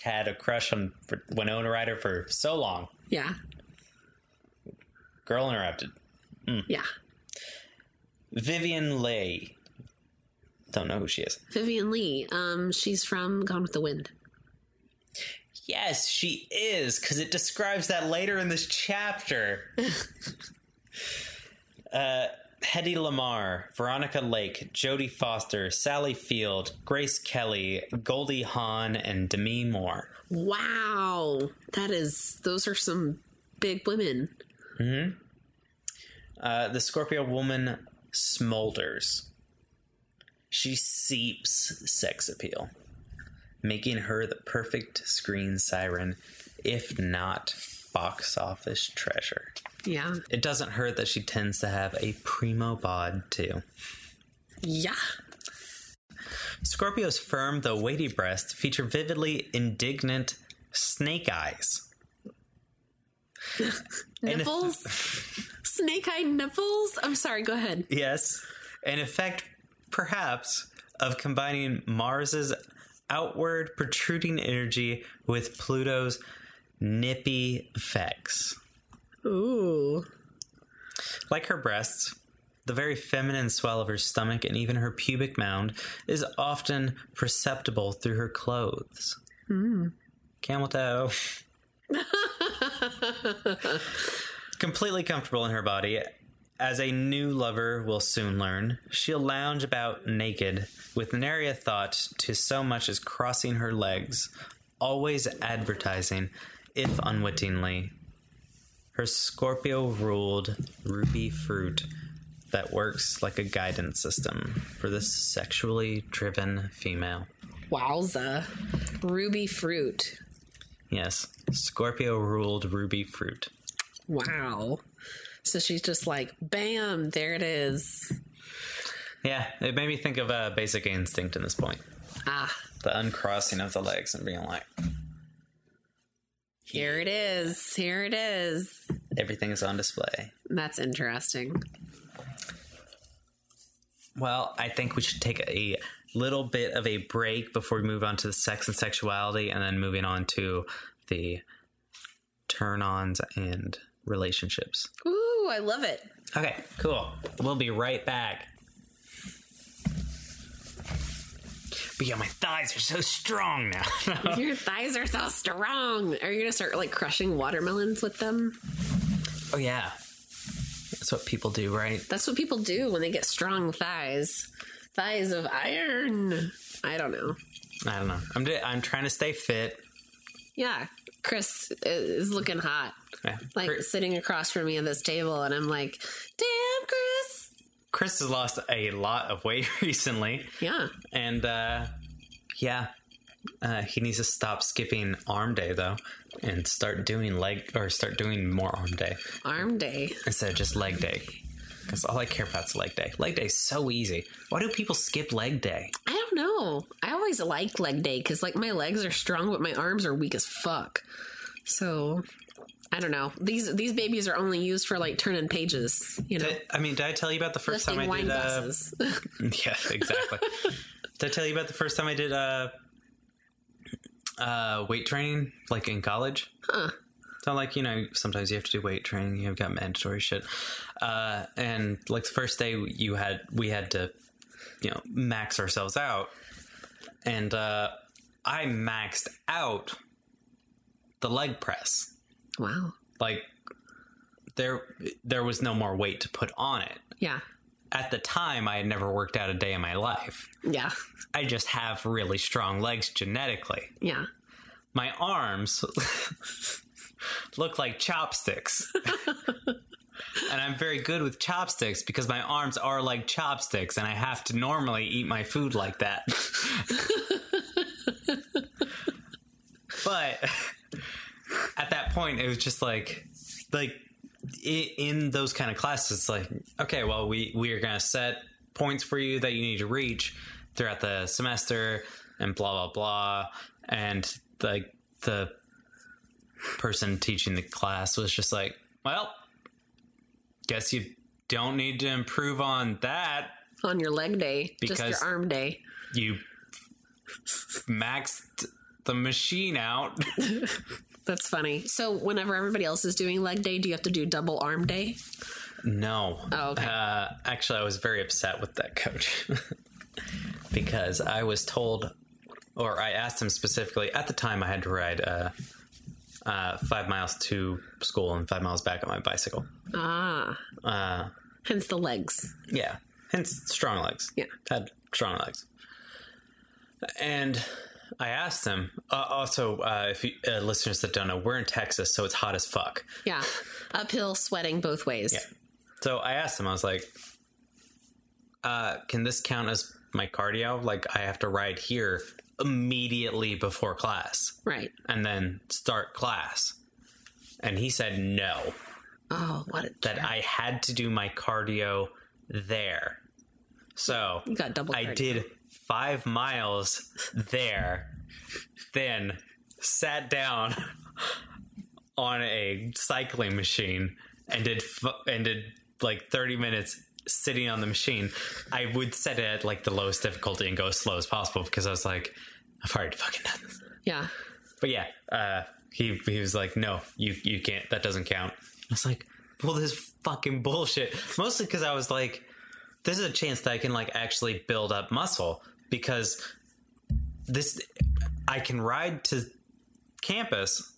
had a crush on Winona Ryder for so long. Yeah. Girl Interrupted. Yeah. Vivian Leigh. Don't know who she is. Vivian Leigh. She's from Gone with the Wind. Yes, she is, because it describes that later in this chapter. Hedy Lamarr, Veronica Lake, Jodie Foster, Sally Field, Grace Kelly, Goldie Hawn, and Demi Moore. Wow. Those are some big women. Mm-hmm. The Scorpio woman smolders. She seeps sex appeal, making her the perfect screen siren, if not box office treasure. Yeah. It doesn't hurt that she tends to have a primo bod, too. Yeah. Scorpio's firm, though weighty breasts feature vividly indignant snake eyes. Nipples? Snake-eye nipples? I'm sorry, go ahead. Yes. An effect, perhaps, of combining Mars's outward protruding energy with Pluto's nippy effects. Ooh. Like her breasts, the very feminine swell of her stomach and even her pubic mound is often perceptible through her clothes. Camel toe. Completely comfortable in her body. As a new lover will soon learn, she'll lounge about naked, with nary a thought to so much as crossing her legs, always advertising, if unwittingly, her Scorpio-ruled ruby fruit that works like a guidance system for the sexually driven female. Wowza. Ruby fruit. Yes, Scorpio-ruled ruby fruit. Wow. So she's just like, bam, there it is. Yeah, it made me think of Basic Instinct in this point. Ah. The uncrossing of the legs and being like... Here it is. Here it is. Everything is on display. That's interesting. Well, I think we should take a little bit of a break before we move on to the sex and sexuality, and then moving on to the turn-ons and relationships. Ooh, I love it. Okay, cool. We'll be right back. But yeah, my thighs are so strong now. Your thighs are so strong. Are you going to start, like, crushing watermelons with them? Oh, yeah. That's what people do, right? That's what people do when they get strong thighs. Thighs of iron. I don't know. I'm trying to stay fit. Yeah. Chris is looking hot. Yeah. Like, sitting across from me at this table, and I'm like, damn, Chris. Chris has lost a lot of weight recently. Yeah. And, he needs to stop skipping arm day, though, and start doing more arm day. Arm day. Instead of just leg day. Because all I care about is leg day. Leg day is so easy. Why do people skip leg day? I don't know. I always liked leg day because, like, my legs are strong, but my arms are weak as fuck. So, I don't know. These babies are only used for, like, turning pages, you know? Did I tell you about the first time I did... Lifting wine glasses. Yeah, exactly. Did I tell you about the first time I did weight training, like, in college? Huh. So, like, you know, sometimes you have to do weight training. You've got mandatory shit. And, like, the first day we had to, you know, max ourselves out. And I maxed out the leg press. Wow. Like, there was no more weight to put on it. Yeah. At the time, I had never worked out a day in my life. Yeah. I just have really strong legs genetically. Yeah. my arms look like chopsticks. And I'm very good with chopsticks because my arms are like chopsticks and I have to normally eat my food like that. But at that point, it was just like in those kind of classes, it's like, okay, well, we are going to set points for you that you need to reach throughout the semester and blah, blah, blah. And like the person teaching the class was just like, well, guess you don't need to improve on that. On your leg day, just your arm day. You maxed the machine out. That's funny. So whenever everybody else is doing leg day, do you have to do double arm day? No. Oh, okay. Actually, I was very upset with that coach because I was told, or I asked him specifically, at the time I had to ride 5 miles to school and 5 miles back on my bicycle. Ah. Hence the legs. Yeah. Hence strong legs. Yeah. Had strong legs. And I asked them, also, if you, listeners that don't know, we're in Texas, so it's hot as fuck. Yeah. Uphill, sweating both ways. Yeah. So I asked them, I was like, can this count as my cardio? Like, I have to ride here immediately before class. Right. And then start class. And he said no. Oh, what a jerk. That I had to do my cardio there. So you got double cardio. I did 5 miles there, then sat down on a cycling machine and did like 30 minutes sitting on the machine. I would set it at like the lowest difficulty and go as slow as possible because I was like, I've already fucking done this. Yeah. But yeah, he was like, no, you can't. That doesn't count. I was like, well, this is fucking bullshit. Mostly because I was like, this is a chance that I can like actually build up muscle because this, I can ride to campus,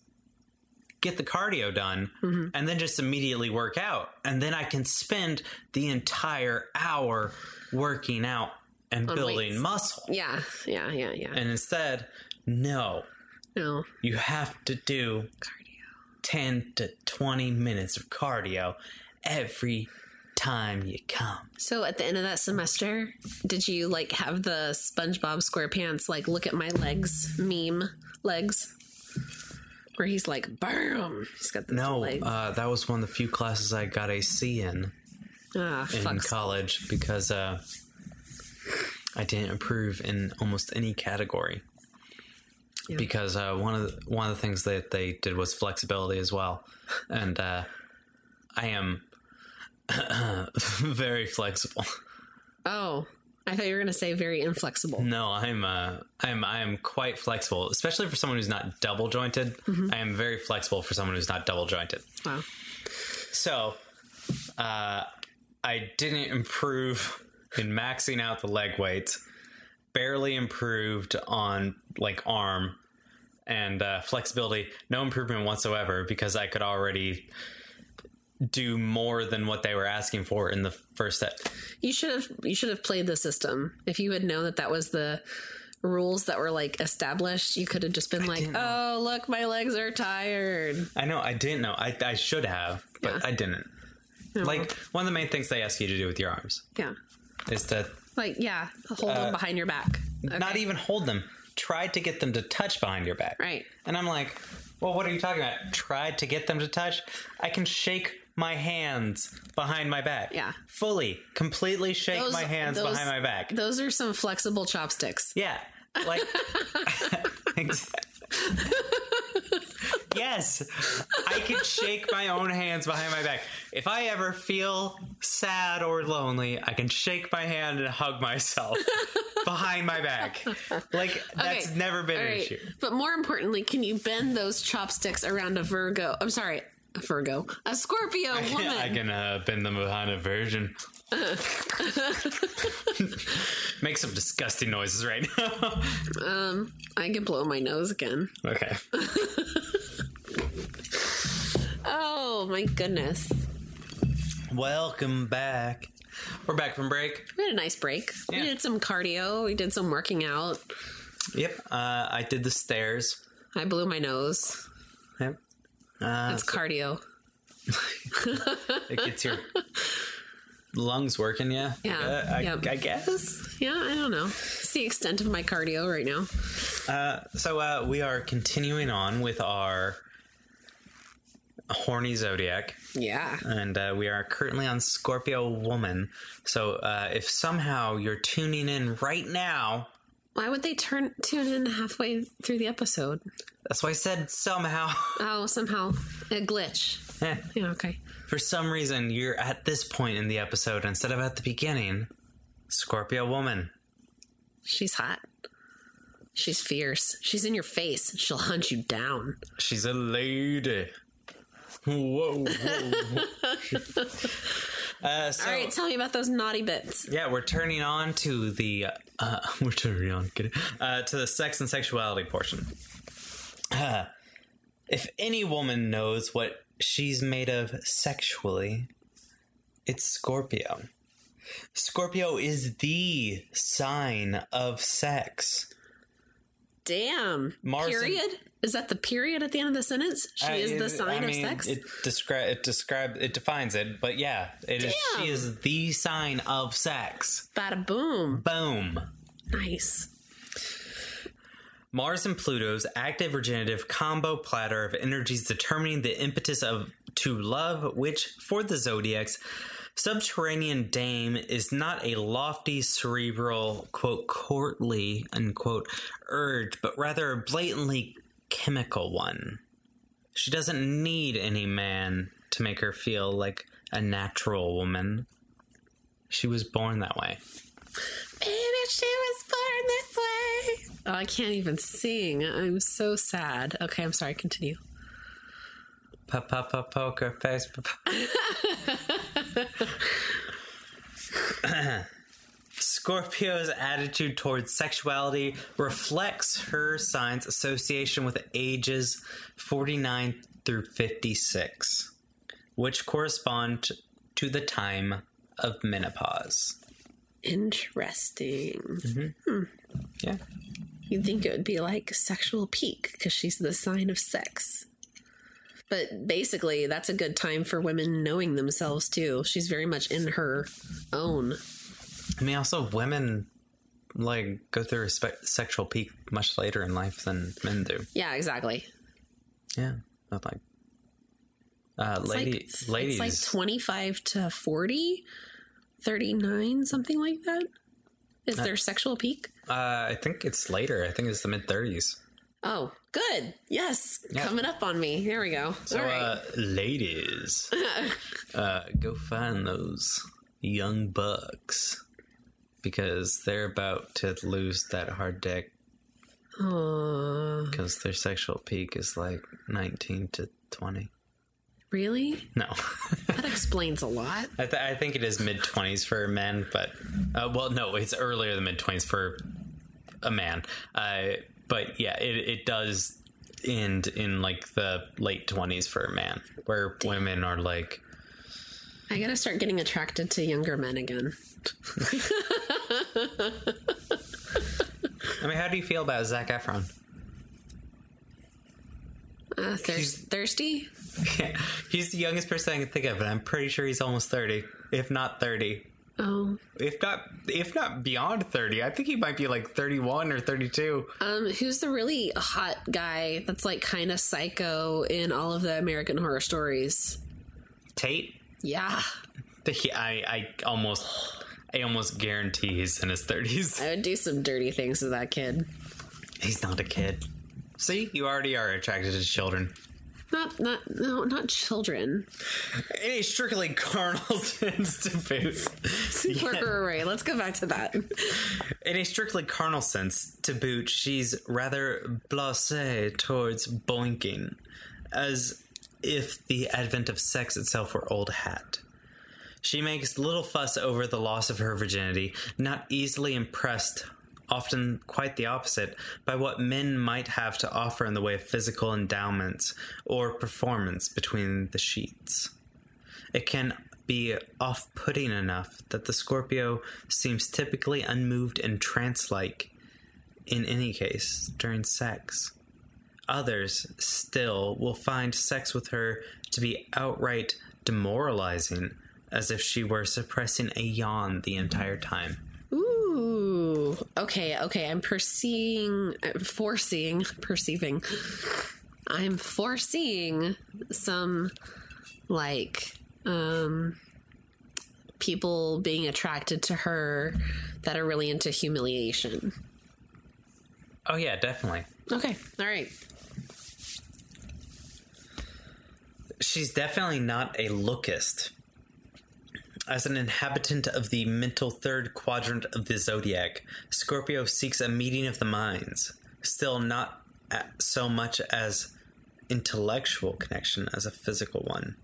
get the cardio done, mm-hmm. and then just immediately work out. And then I can spend the entire hour working out and on building weights. Muscle. Yeah. And instead, no, you have to do cardio, 10 to 20 minutes of cardio every time you come. So at the end of that semester, did you like have the SpongeBob SquarePants like look at my legs meme legs where he's like bam, he's got the legs? That was one of the few classes I got a C in college because I didn't improve in almost any category. Yeah. Because one of the things that they did was flexibility as well, and I am very flexible. Oh, I thought you were going to say very inflexible. No, I am quite flexible, especially for someone who's not double jointed. Mm-hmm. I am very flexible for someone who's not double jointed. Wow. So, I didn't improve in maxing out the leg weights, barely improved on like arm and, flexibility, no improvement whatsoever because I could already do more than what they were asking for in the first set. You should have played the system. If you had known that was the rules that were like established, you could have just been like, oh, look, my legs are tired. I know. I didn't know. I should have, but yeah. I didn't. No. Like one of the main things they ask you to do with your arms. Yeah. Is to hold them behind your back. Okay. Not even hold them. Try to get them to touch behind your back. Right. And I'm like, well, what are you talking about? Try to get them to touch. I can shake my hands behind my back. Yeah. Fully, completely shake my hands behind my back. Those are some flexible chopsticks. Yeah. Like, yes, I can shake my own hands behind my back. If I ever feel sad or lonely, I can shake my hand and hug myself behind my back. Like, that's okay. Never been an issue. But more importantly, can you bend those chopsticks around a Scorpio woman? I can bend them behind a virgin. Make some disgusting noises right now. I can blow my nose again. Okay. Oh my goodness. Welcome back. We're back from break. We had a nice break. Yeah. We did some cardio. We did some working out. Yep. I did the stairs. I blew my nose. Yep. That's cardio. It gets your lungs working, yeah? Yeah. I guess. Yeah, I don't know. It's the extent of my cardio right now. So we are continuing on with our horny zodiac. Yeah. And we are currently on Scorpio woman. So if somehow you're tuning in right now... Why would they tune in halfway through the episode? That's why I said somehow. Oh, somehow. A glitch. Yeah, okay. For some reason, you're at this point in the episode instead of at the beginning. Scorpio woman. She's hot. She's fierce. She's in your face. She'll hunt you down. She's a lady. Whoa, whoa. All right, tell me about those naughty bits. Yeah, we're turning on to the to the sex and sexuality portion. If any woman knows what she's made of sexually, it's Scorpio. Scorpio is the sign of sex. Damn. Mars period? Is that the period at the end of the sentence? She is the sign of sex? It defines it, but yeah. She is the sign of sex. Bada boom. Boom. Nice. Mars and Pluto's active regenerative combo platter of energies determining the impetus to love, which, for the Zodiac's subterranean dame, is not a lofty, cerebral, quote, courtly, unquote, urge, but rather a blatantly chemical one. She doesn't need any man to make her feel like a natural woman. She was born that way. Baby, she was born this way. Oh, I can't even sing. I'm so sad. Okay, I'm sorry. Continue. Poker face. Scorpio's attitude towards sexuality reflects her sign's association with ages 49 through 56, which correspond to the time of menopause. Interesting. Mm-hmm. Yeah. You'd think it would be like sexual peak because she's the sign of sex. But basically, that's a good time for women knowing themselves, too. She's very much in her own. I mean, also, women, like, go through a sexual peak much later in life than men do. Yeah, exactly. Yeah. Not like... ladies. It's like 25 to 40, 39, something like that. Is their sexual peak? I think it's later. I think it's the mid-30s. Oh, good. Yes. Yeah. Coming up on me. Here we go. So, all right. Ladies, go find those young bucks because they're about to lose that hard dick. Aww. Because their sexual peak is like 19 to 20. Really? No. That explains a lot. I think it is mid-20s for men, but... well, no, it's earlier than mid-20s for a man. But yeah, it does end in like the late 20s for a man, where women are like... I gotta start getting attracted to younger men again. I mean, how do you feel about Zac Efron? Thirsty? Yeah, he's the youngest person I can think of, and I'm pretty sure he's almost 30, if not 30. Oh. If not beyond 30, I think he might be like 31 or 32. Who's the really hot guy that's like kind of psycho in all of the American Horror Stories? Tate? Yeah. I almost guarantee he's in his 30s. I would do some dirty things to that kid. He's not a kid. See, you already are attracted to children. Not children. Any strictly carnal sins to boot. Right. Let's go back to that. In a strictly carnal sense to boot, she's rather blasé towards boinking, as if the advent of sex itself were old hat. She makes little fuss over the loss of her virginity, not easily impressed, often quite the opposite, by what men might have to offer in the way of physical endowments or performance between the sheets. It can be off-putting enough that the Scorpio seems typically unmoved and trance-like, in any case, during sex. others still will find sex with her to be outright demoralizing, as if she were suppressing a yawn the entire time. Ooh, okay, I'm perceiving. I'm foreseeing some, like, people being attracted to her that are really into humiliation. Oh, yeah, definitely. Okay, all right. She's definitely not a lookist. As an inhabitant of the mental third quadrant of the zodiac, Scorpio seeks a meeting of the minds, still not so much as intellectual connection as a physical one.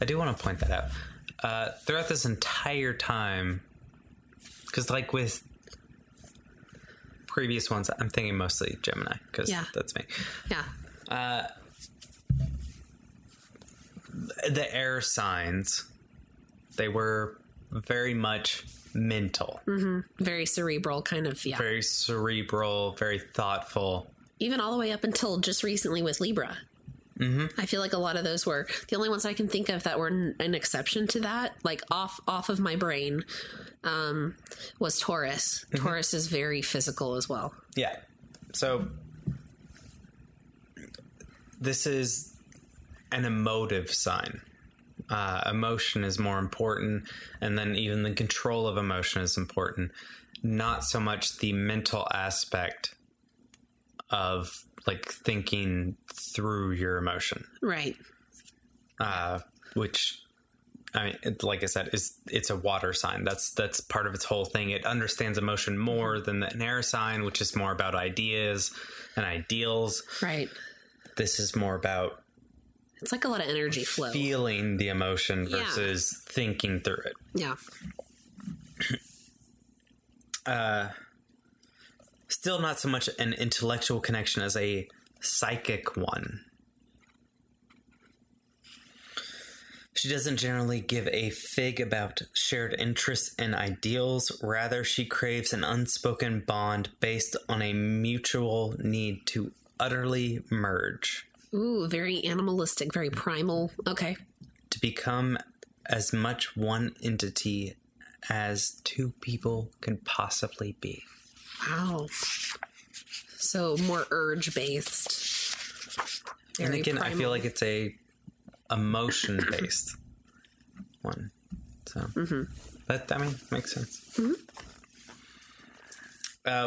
I do want to point that out. Throughout this entire time, because like with previous ones, I'm thinking mostly Gemini, because that's me. Yeah. The air signs, they were very much mental. Mm-hmm. Very cerebral, kind of, yeah. Very cerebral, very thoughtful. Even all the way up until just recently with Libra. Mm-hmm. I feel like a lot of those were the only ones I can think of that were an exception to that, like off of my brain, was Taurus. Mm-hmm. Taurus is very physical as well. Yeah. So this is an emotive sign. Emotion is more important. And then even the control of emotion is important. Not so much the mental aspect of like thinking through your emotion. Right. Which, I mean, like I said, it's a water sign. That's part of its whole thing. It understands emotion more than an air sign, which is more about ideas and ideals. Right. This is more about... It's like a lot of energy flow. Feeling the emotion versus thinking through it. Yeah. Still not so much an intellectual connection as a psychic one. She doesn't generally give a fig about shared interests and ideals. Rather, she craves an unspoken bond based on a mutual need to utterly merge. Ooh, very animalistic, very primal. Okay. To become as much one entity as two people can possibly be. Wow. So more urge-based. And again, primal. I feel like it's a emotion-based one. So that, I mean, makes sense. Mm-hmm.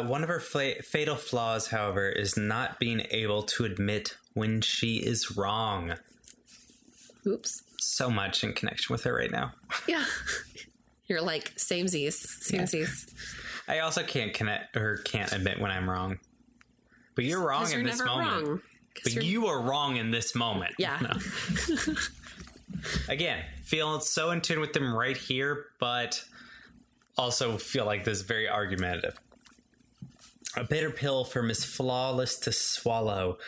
One of her fatal flaws, however, is not being able to admit when she is wrong. Oops. So much in connection with her right now. Yeah. You're like, samesies. I also can't admit when I'm wrong. But you're wrong in this moment. Wrong. But you are wrong in this moment. Yeah. No. Again, feeling so in tune with them right here, but also feel like this is very argumentative. A bitter pill for Miss Flawless to swallow.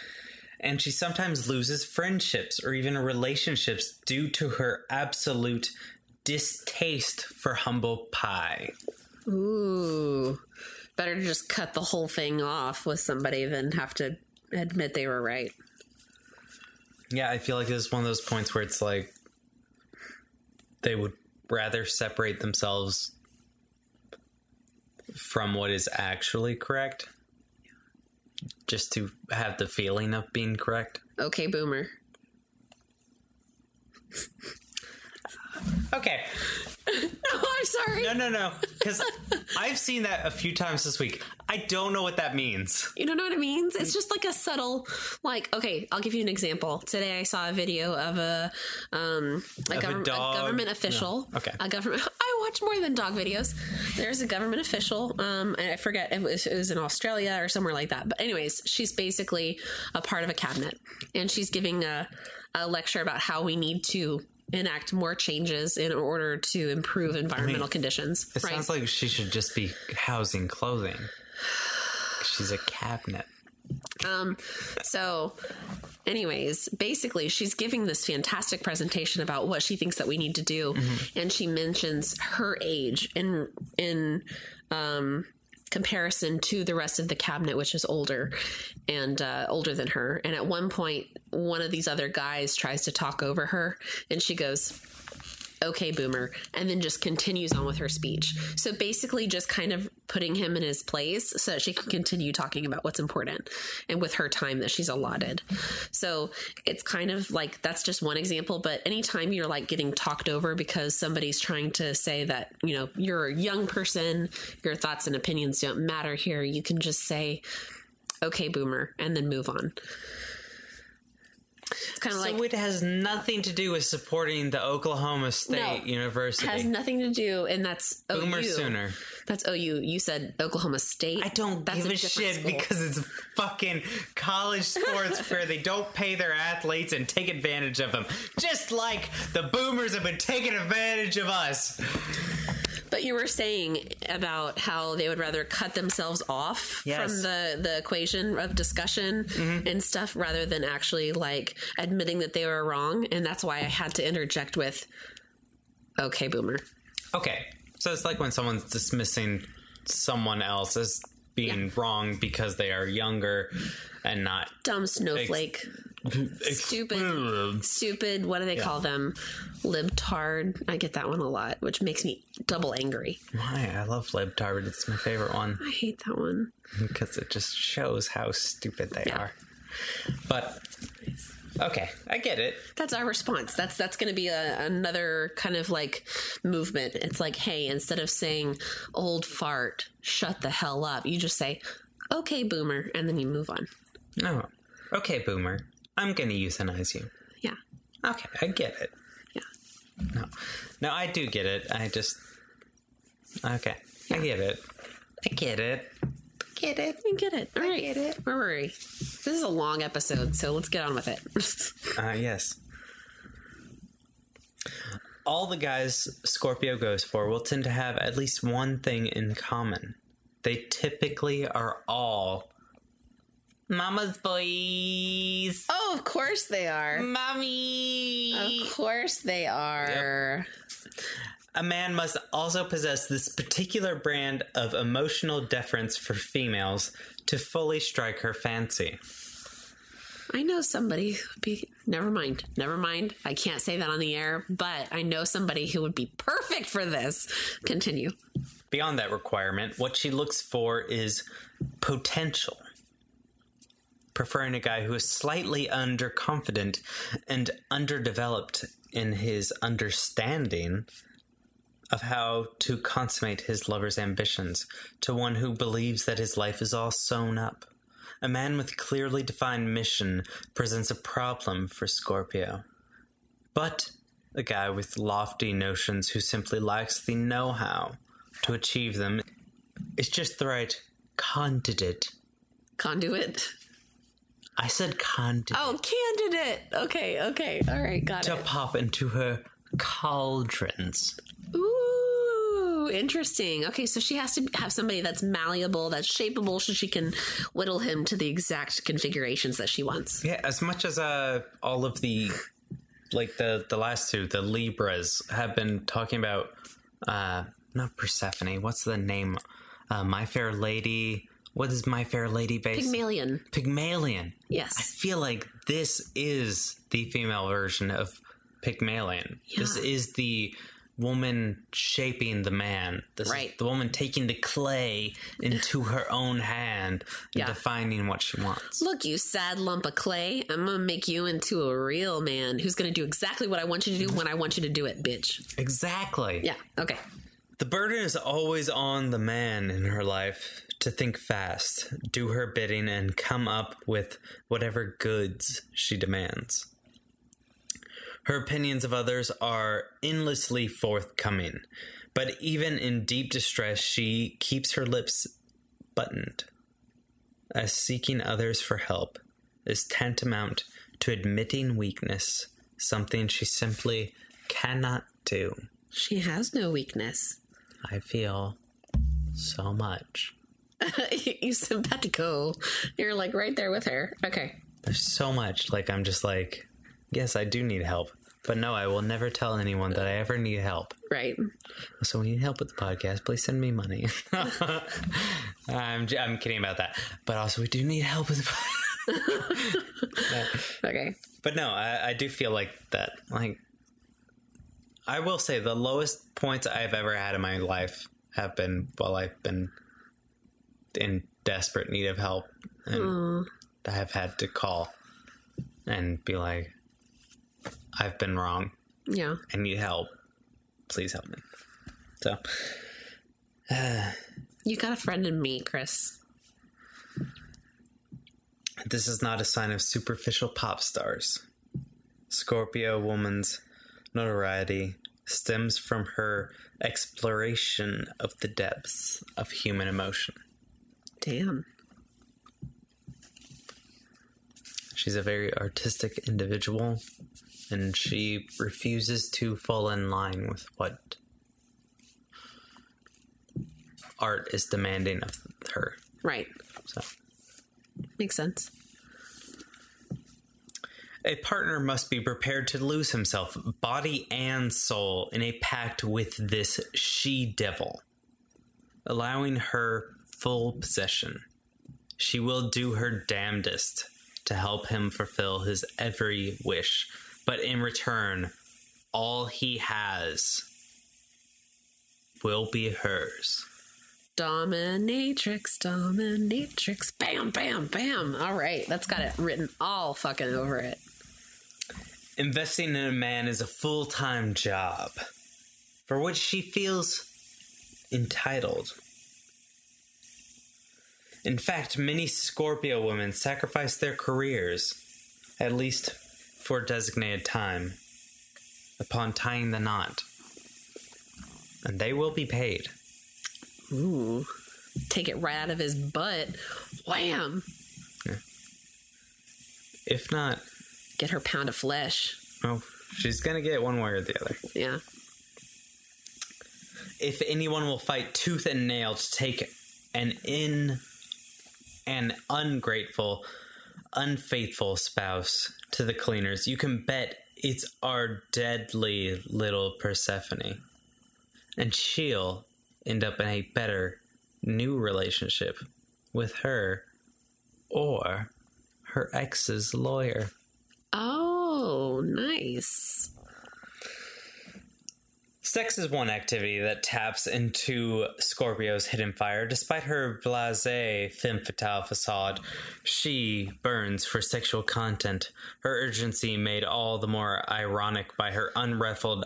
And she sometimes loses friendships or even relationships due to her absolute distaste for humble pie. Ooh, better to just cut the whole thing off with somebody than have to admit they were right. Yeah, I feel like this is one of those points where it's like they would rather separate themselves from what is actually correct just to have the feeling of being correct. Okay, boomer. Okay. No, I'm sorry. No. Because I've seen that a few times this week. I don't know what that means. You don't know what it means? It's just like a subtle, like, okay, I'll give you an example. Today I saw a video of a government official. No. Okay. I watch more than dog videos. There's a government official. And I forget if it was in Australia or somewhere like that. But anyways, she's basically a part of a cabinet. And she's giving a lecture about how we need to enact more changes in order to improve environmental conditions. It sounds like she should just be housing clothing. She's a cabinet. So anyways, basically she's giving this fantastic presentation about what she thinks that we need to do. Mm-hmm. And she mentions her age in comparison to the rest of the cabinet, which is older and older than her. And at one point, one of these other guys tries to talk over her and she goes, "Okay, boomer," and then just continues on with her speech. So basically just kind of putting him in his place so that she can continue talking about what's important and with her time that she's allotted. So it's kind of like, that's just one example, but anytime you're like getting talked over because somebody's trying to say that, you know, you're a young person, your thoughts and opinions don't matter here, you can just say, "Okay, boomer," and then move on. It's kind of so like, it has nothing to do with supporting the Oklahoma State University. It has nothing to do, and that's Boomer OU. Sooner. That's OU. You said Oklahoma State. I don't give a shit school. Because it's fucking college sports where they don't pay their athletes and take advantage of them. Just like the boomers have been taking advantage of us. But you were saying about how they would rather cut themselves off from the equation of discussion and stuff rather than actually like admitting that they were wrong. And that's why I had to interject with, "Okay, boomer." Okay. So it's like when someone's dismissing someone else as being wrong because they are younger and not dumb snowflake. Stupid, what do they call them? Libtard. I get that one a lot, which makes me double angry. Why? I love libtard. It's my favorite one. I hate that one. Because it just shows how stupid they are. But, okay, I get it. That's our response. That's going to be another kind of like movement. It's like, hey, instead of saying "old fart, shut the hell up," you just say, "Okay, boomer," and then you move on. Oh, okay, boomer. I'm going to euthanize you. Yeah. Okay, I get it. Yeah. No, I do get it. I just... Okay. Yeah. I get it. You get it. All right. I get it. Where were we? This is a long episode, so let's get on with it. Yes. All the guys Scorpio goes for will tend to have at least one thing in common. They typically are all... Mama's boys. Oh, of course they are. Mommy. Of course they are. Yep. A man must also possess this particular brand of emotional deference for females to fully strike her fancy. I know somebody who would be... Never mind. I can't say that on the air, but I know somebody who would be perfect for this. Continue. Beyond that requirement, what she looks for is potential. Preferring a guy who is slightly underconfident and underdeveloped in his understanding of how to consummate his lover's ambitions, to one who believes that his life is all sewn up. A man with clearly defined mission presents a problem for Scorpio. But a guy with lofty notions who simply lacks the know-how to achieve them is just the right candidate. Conduit? I said candidate. Oh, candidate. Okay. All right, got it. To pop into her cauldrons. Ooh, interesting. Okay, so she has to have somebody that's malleable, that's shapeable, so she can whittle him to the exact configurations that she wants. Yeah, as much as all of the, like the last two, the Libras, have been talking about, not Persephone, what's the name? My Fair Lady... What is My Fair Lady based? Pygmalion. Yes. I feel like this is the female version of Pygmalion. Yeah. This is the woman shaping the man. This is the woman taking the clay into her own hand and defining what she wants. Look, you sad lump of clay. I'm going to make you into a real man who's going to do exactly what I want you to do when I want you to do it, bitch. Exactly. Yeah. Okay. The burden is always on the man in her life. To think fast, do her bidding, and come up with whatever goods she demands. Her opinions of others are endlessly forthcoming, but even in deep distress, she keeps her lips buttoned, as seeking others for help is tantamount to admitting weakness, something she simply cannot do. She has no weakness. I feel so much. You simpatico. You're like right there with her. Okay. There's so much. Like, I'm just like, yes, I do need help. But no, I will never tell anyone that I ever need help. Right. So when you need help with the podcast, please send me money. I'm kidding about that. But also, we do need help with the podcast. Okay. But no, I do feel like that. Like, I will say the lowest points I've ever had in my life have been while I've been in desperate need of help. And I have had to call and be like, I've been wrong. Yeah. I need help. Please help me. So. You got a friend in me, Chris. This is not a sign of superficial pop stars. Scorpio woman's notoriety stems from her exploration of the depths of human emotion. Damn. She's a very artistic individual, and she refuses to fall in line with what art is demanding of her. Right. So. Makes sense. A partner must be prepared to lose himself, body and soul, in a pact with this she-devil, allowing her full possession. She will do her damnedest to help him fulfill his every wish, but in return, all he has will be hers. Dominatrix, bam, bam, bam. All right, that's got it written all fucking over it. Investing in a man is a full-time job, for which she feels entitled. In fact, many Scorpio women sacrifice their careers, at least for a designated time, upon tying the knot. And they will be paid. Ooh. Take it right out of his butt. Wham! Yeah. If not... Get her pound of flesh. Oh, she's going to get one way or the other. Yeah. If anyone will fight tooth and nail to take an ungrateful, unfaithful spouse to the cleaners, you can bet it's our deadly little Persephone. And she'll end up in a better new relationship with her or her ex's lawyer. Oh, nice. Sex is one activity that taps into Scorpio's hidden fire. Despite her blasé femme fatale facade, she burns for sexual content. Her urgency made all the more ironic by her unruffled,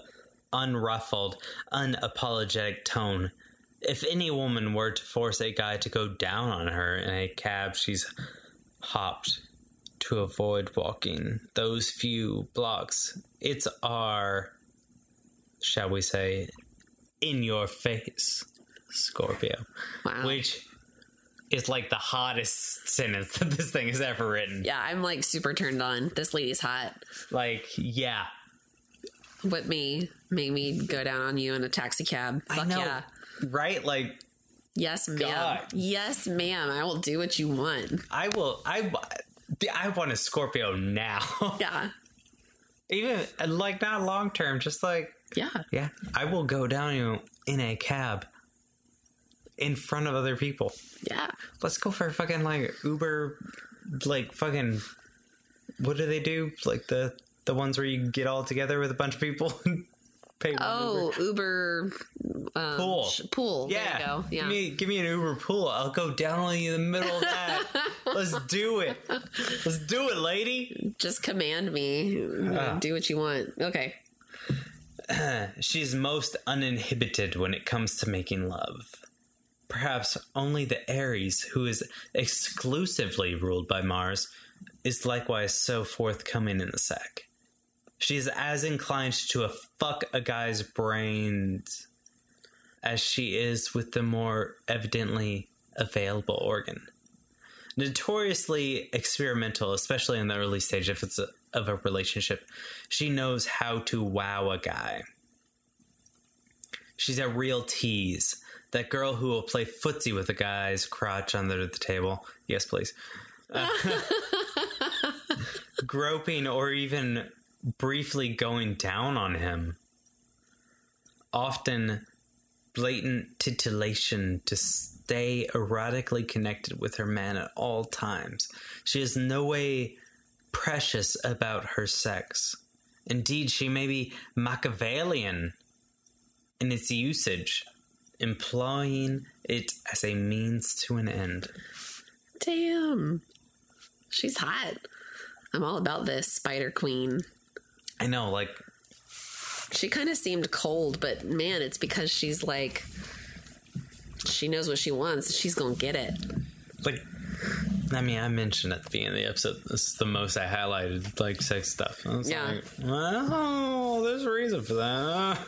unapologetic tone. If any woman were to force a guy to go down on her in a cab, she's hopped to avoid walking those few blocks. It's our, shall we say, in your face, Scorpio. Wow. Which is like the hottest sentence that this thing has ever written. Yeah, I'm like super turned on. This lady's hot. Like, yeah. What made me go down on you in a taxi cab. Fuck, I know, yeah. Right? Like, yes, ma'am. God. Yes, ma'am. I will do what you want. I will. I want a Scorpio now. Yeah. Even, like, not long-term, just like... Yeah. Yeah. I will go down you in a cab in front of other people. Yeah. Let's go for a fucking, like, Uber, like, fucking... What do they do? Like, the ones where you get all together with a bunch of people and pay one Uber... pool. Pool. Yeah. There you go. Yeah. Give me an Uber pool. I'll go down on you in the middle of that. Let's do it. Let's do it, lady. Just command me. Do what you want. Okay. She's most uninhibited when it comes to making love. Perhaps only the Aries, who is exclusively ruled by Mars, is likewise so forthcoming in the sack. She is as inclined to fuck a guy's brains as she is with the more evidently available organ. Notoriously experimental, especially in the early stage of a relationship, she knows how to wow a guy. She's a real tease. That girl who will play footsie with a guy's crotch under the table. Yes, please. Groping or even briefly going down on him. Often blatant titillation to stay erotically connected with her man at all times. She is no way precious about her sex. Indeed, she may be Machiavellian in its usage, employing it as a means to an end. Damn. She's hot. I'm all about this Spider Queen. I know, like... She kind of seemed cold, but man, it's because she's like... She knows what she wants. She's gonna get it. Like, I mean, I mentioned at the beginning of the episode, this is the most I highlighted, like, sex stuff. I was like, oh, there's a reason for that.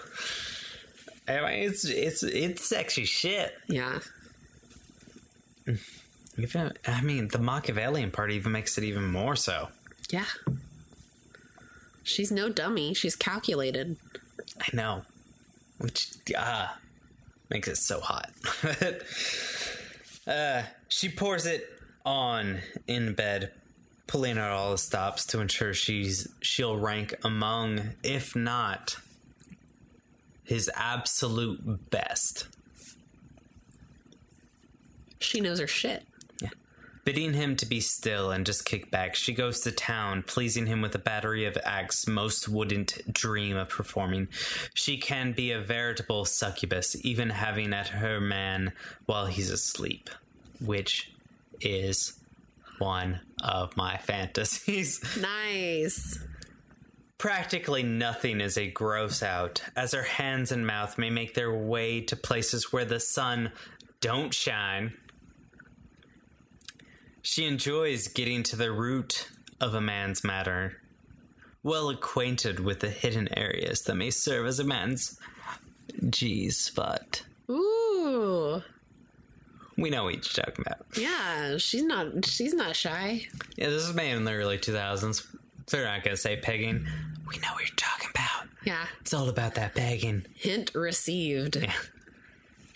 I mean, it's sexy shit. Yeah. Even, I mean, the Machiavellian part even makes it even more so. Yeah. She's no dummy. She's calculated. I know. Which, makes it so hot. She pours it on in bed, pulling out all the stops to ensure she'll rank among, if not, his absolute best. She knows her shit. Bidding him to be still and just kick back, she goes to town, pleasing him with a battery of acts most wouldn't dream of performing. She can be a veritable succubus, even having at her man while he's asleep, which is one of my fantasies. Nice. Practically nothing is a gross out, as her hands and mouth may make their way to places where the sun don't shine. She enjoys getting to the root of a man's matter, well acquainted with the hidden areas that may serve as a man's G-spot. Ooh. We know what you're talking about. Yeah, she's not shy. Yeah, this is made in the early 2000s. They're not going to say pegging. We know what you're talking about. Yeah. It's all about that pegging. Hint received. Yeah.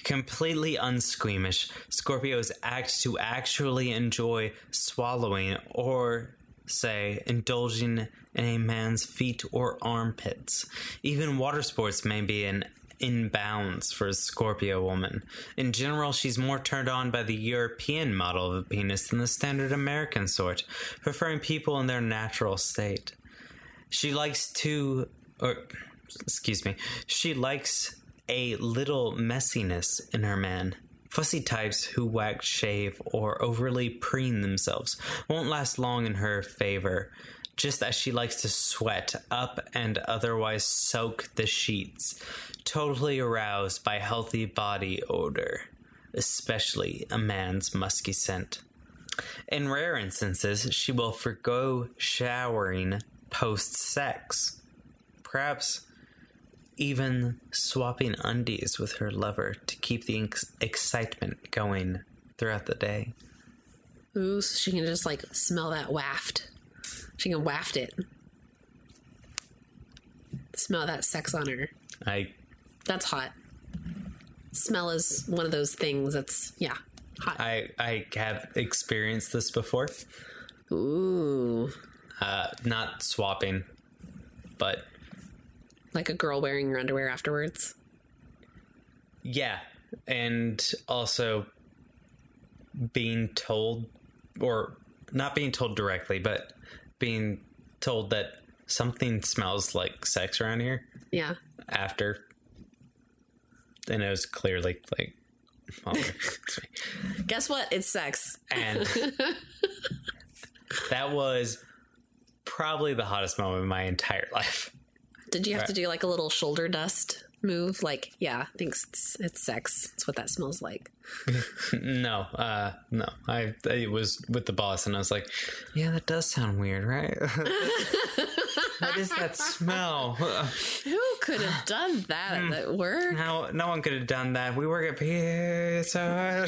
Completely unsqueamish, Scorpios act to actually enjoy swallowing or, say, indulging in a man's feet or armpits. Even water sports may be an in-bounds for a Scorpio woman. In general, she's more turned on by the European model of a penis than the standard American sort, preferring people in their natural state. She likes a little messiness in her man. Fussy types who whack, shave, or overly preen themselves won't last long in her favor, just as she likes to sweat up and otherwise soak the sheets, totally aroused by healthy body odor, especially a man's musky scent. In rare instances, she will forgo showering post-sex, perhaps even swapping undies with her lover to keep the excitement going throughout the day. Ooh, so she can just, like, smell that waft. She can waft it. Smell that sex on her. That's hot. Smell is one of those things that's, yeah, hot. I have experienced this before. Ooh. Not swapping, but... Like a girl wearing your underwear afterwards? Yeah. And also being told, or not being told directly, but being told that something smells like sex around here. Yeah. After. And it was clearly like... Oh, guess what? It's sex. And that was probably the hottest moment of my entire life. Did you have to do like a little shoulder dust move? Like, yeah, I think it's sex. It's what that smells like. No. It was with the boss and I was like, yeah, that does sound weird, right? What is that smell? Who could have done that at that work? No one could have done that. We work at pizza.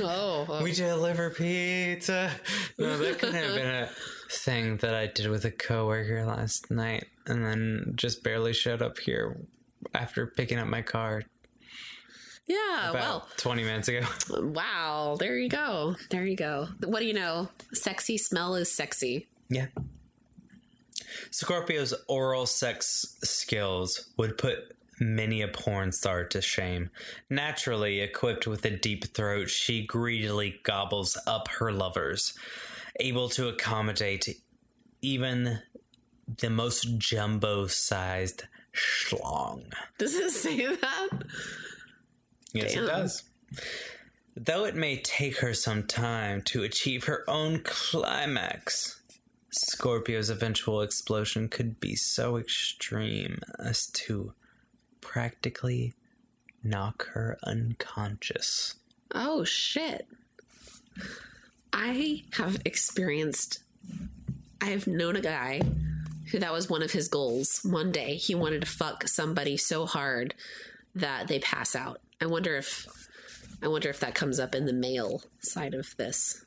Oh. We deliver pizza. No, that couldn't have been a thing that I did with a coworker last night and then just barely showed up here after picking up my car. Yeah, well, 20 minutes ago. Wow. There you go. What do you know? Sexy smell is sexy. Yeah. Scorpio's oral sex skills would put many a porn star to shame. Naturally equipped with a deep throat, she greedily gobbles up her lovers, able to accommodate even the most jumbo-sized schlong. Does it say that? Yes, damn. It does. Though it may take her some time to achieve her own climax, Scorpio's eventual explosion could be so extreme as to practically knock her unconscious. Oh, shit. I've known a guy who that was one of his goals. One day he wanted to fuck somebody so hard that they pass out. I wonder if that comes up in the male side of this.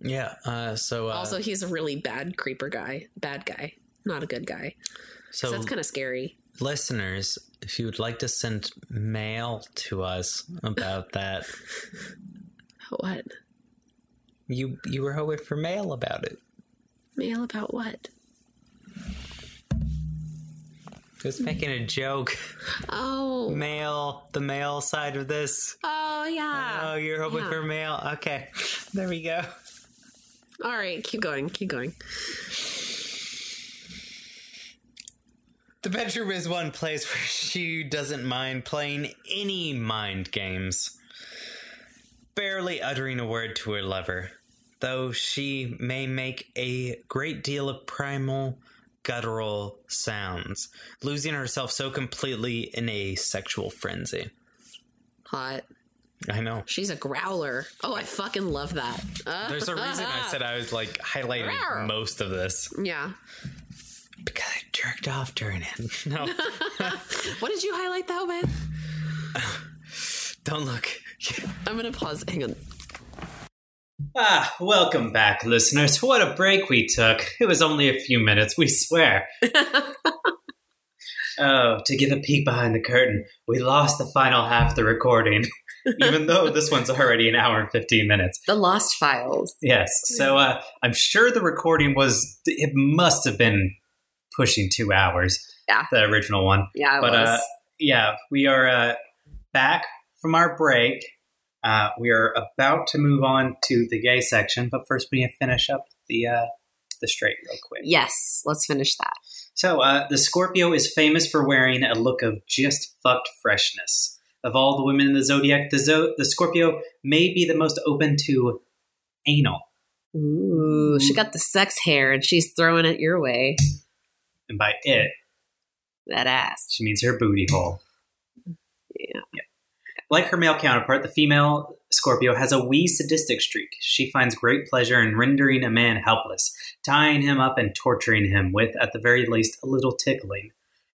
Yeah. Also, he's a really bad guy, not a good guy. So that's kind of scary. Listeners, if you would like to send mail to us about that. What? You were hoping for mail about it. Mail about what? Just making a joke. Oh. Mail. The mail side of this. Oh, yeah. Oh, you're hoping for mail. Okay. There we go. All right. Keep going. The bedroom is one place where she doesn't mind playing any mind games. Barely uttering a word to her lover, though she may make a great deal of primal, guttural sounds, losing herself so completely in a sexual frenzy. Hot. I know. She's a growler. Oh, I fucking love that. There's a reason I said I was, like, highlighting most of this. Yeah. Because I jerked off during it. No. What did you highlight, though, man? Don't look. I'm going to pause. Hang on. Welcome back, listeners. What a break we took. It was only a few minutes, we swear. Oh, to give a peek behind the curtain, we lost the final half of the recording, even though this one's already an hour and 15 minutes. The lost files. Yes. So I'm sure the recording it must have been pushing 2 hours. Yeah. The original one. Yeah, it was. Yeah, we are back from our break. We are about to move on to the gay section, but first we need to finish up the straight real quick. Yes, let's finish that. So the Scorpio is famous for wearing a look of just fucked freshness. Of all the women in the zodiac, the Scorpio may be the most open to anal. Ooh, she got the sex hair and she's throwing it your way. And by it, that ass. She means her booty hole. Yeah. Like her male counterpart, the female Scorpio has a wee sadistic streak. She finds great pleasure in rendering a man helpless, tying him up and torturing him with, at the very least, a little tickling.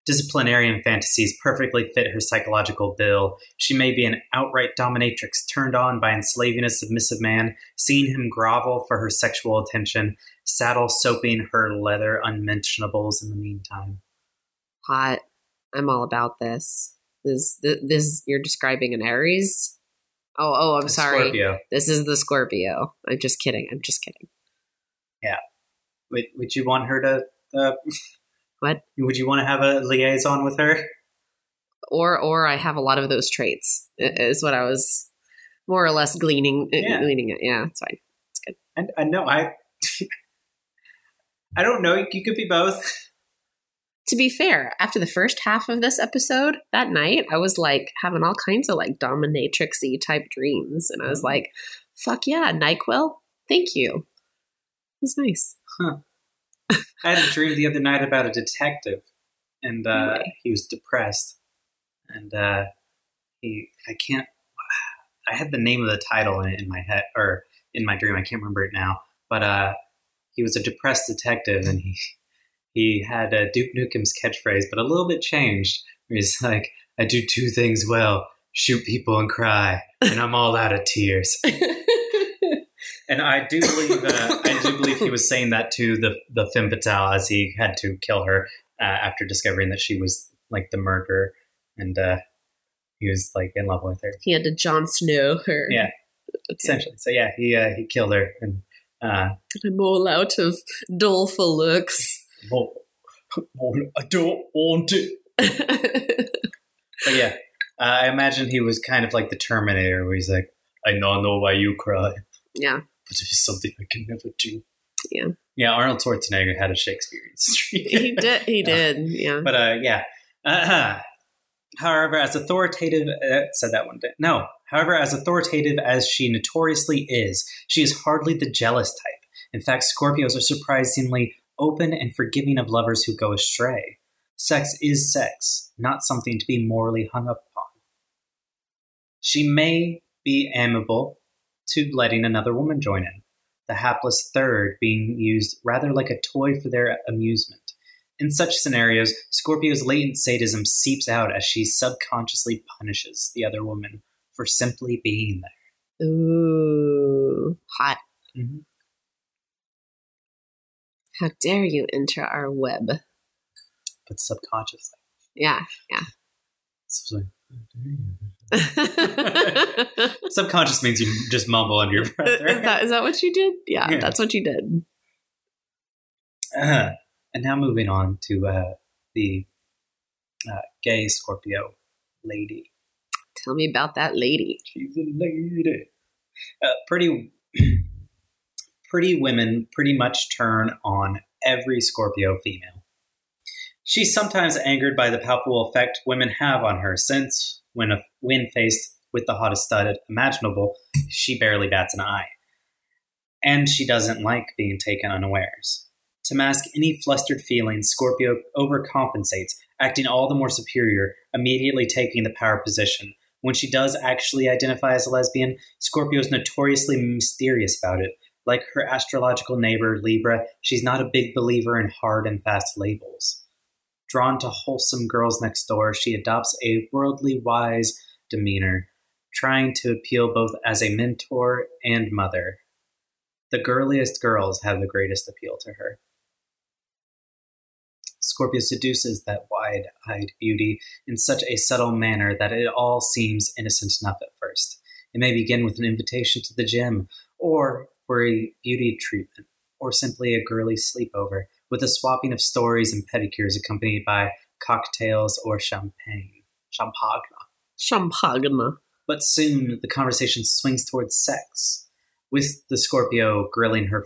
Disciplinarian fantasies perfectly fit her psychological bill. She may be an outright dominatrix turned on by enslaving a submissive man, seeing him grovel for her sexual attention, saddle soaping her leather unmentionables in the meantime. Hot. I'm all about this. This you're describing an Aries? Oh, I'm sorry. Scorpio. This is the Scorpio. I'm just kidding. Yeah. Would you want her to... what? Would you want to have a liaison with her? Or I have a lot of those traits, is what I was more or less gleaning. Yeah. Yeah, it's fine. It's good. I know. I don't know. You could be both. To be fair, after the first half of this episode, that night, I was, like, having all kinds of, like, dominatrix-y type dreams. And I was like, fuck yeah, NyQuil, thank you. It was nice. Huh. I had a dream the other night about a detective. And he was depressed. And I had the name of the title in my head, or in my dream. I can't remember it now. But he was a depressed detective, and He had Duke Nukem's catchphrase, but a little bit changed. He's like, I do two things well, shoot people and cry, and I'm all out of tears. And I do believe he was saying that to the femme fatale as he had to kill her after discovering that she was, like, the murderer. And he was, like, in love with her. He had to Jon Snow her. Yeah, essentially. So, yeah, he killed her. And I'm all out of doleful looks. I don't want it. But yeah, I imagine he was kind of like the Terminator, where he's like, I now know why you cry. Yeah. But it's something I can never do. Yeah. Yeah, Arnold Schwarzenegger had a Shakespearean streak. He did, yeah. But yeah. However, as authoritative... said that one. No. However, as authoritative as she notoriously is, she is hardly the jealous type. In fact, Scorpios are surprisingly open and forgiving of lovers who go astray. Sex is sex, not something to be morally hung up upon. She may be amenable to letting another woman join in, the hapless third being used rather like a toy for their amusement. In such scenarios, Scorpio's latent sadism seeps out as she subconsciously punishes the other woman for simply being there. Ooh, hot. Mm-hmm. How dare you enter our web? But subconsciously. Yeah. So it's like, how dare you? Subconscious means you just mumble under your breath. Right? Is that what you did? Yeah, that's what you did. And now moving on to the gay Scorpio lady. Tell me about that lady. She's a lady. Pretty women pretty much turn on every Scorpio female. She's sometimes angered by the palpable effect women have on her, since when faced with the hottest stud imaginable, she barely bats an eye. And she doesn't like being taken unawares. To mask any flustered feelings, Scorpio overcompensates, acting all the more superior, immediately taking the power position. When she does actually identify as a lesbian, Scorpio is notoriously mysterious about it. Like her astrological neighbor, Libra, she's not a big believer in hard and fast labels. Drawn to wholesome girls next door, she adopts a worldly wise demeanor, trying to appeal both as a mentor and mother. The girliest girls have the greatest appeal to her. Scorpio seduces that wide-eyed beauty in such a subtle manner that it all seems innocent enough at first. It may begin with an invitation to the gym, or for a beauty treatment, or simply a girly sleepover, with a swapping of stories and pedicures accompanied by cocktails or champagne. Champagne. But soon, the conversation swings towards sex, with the Scorpio grilling her,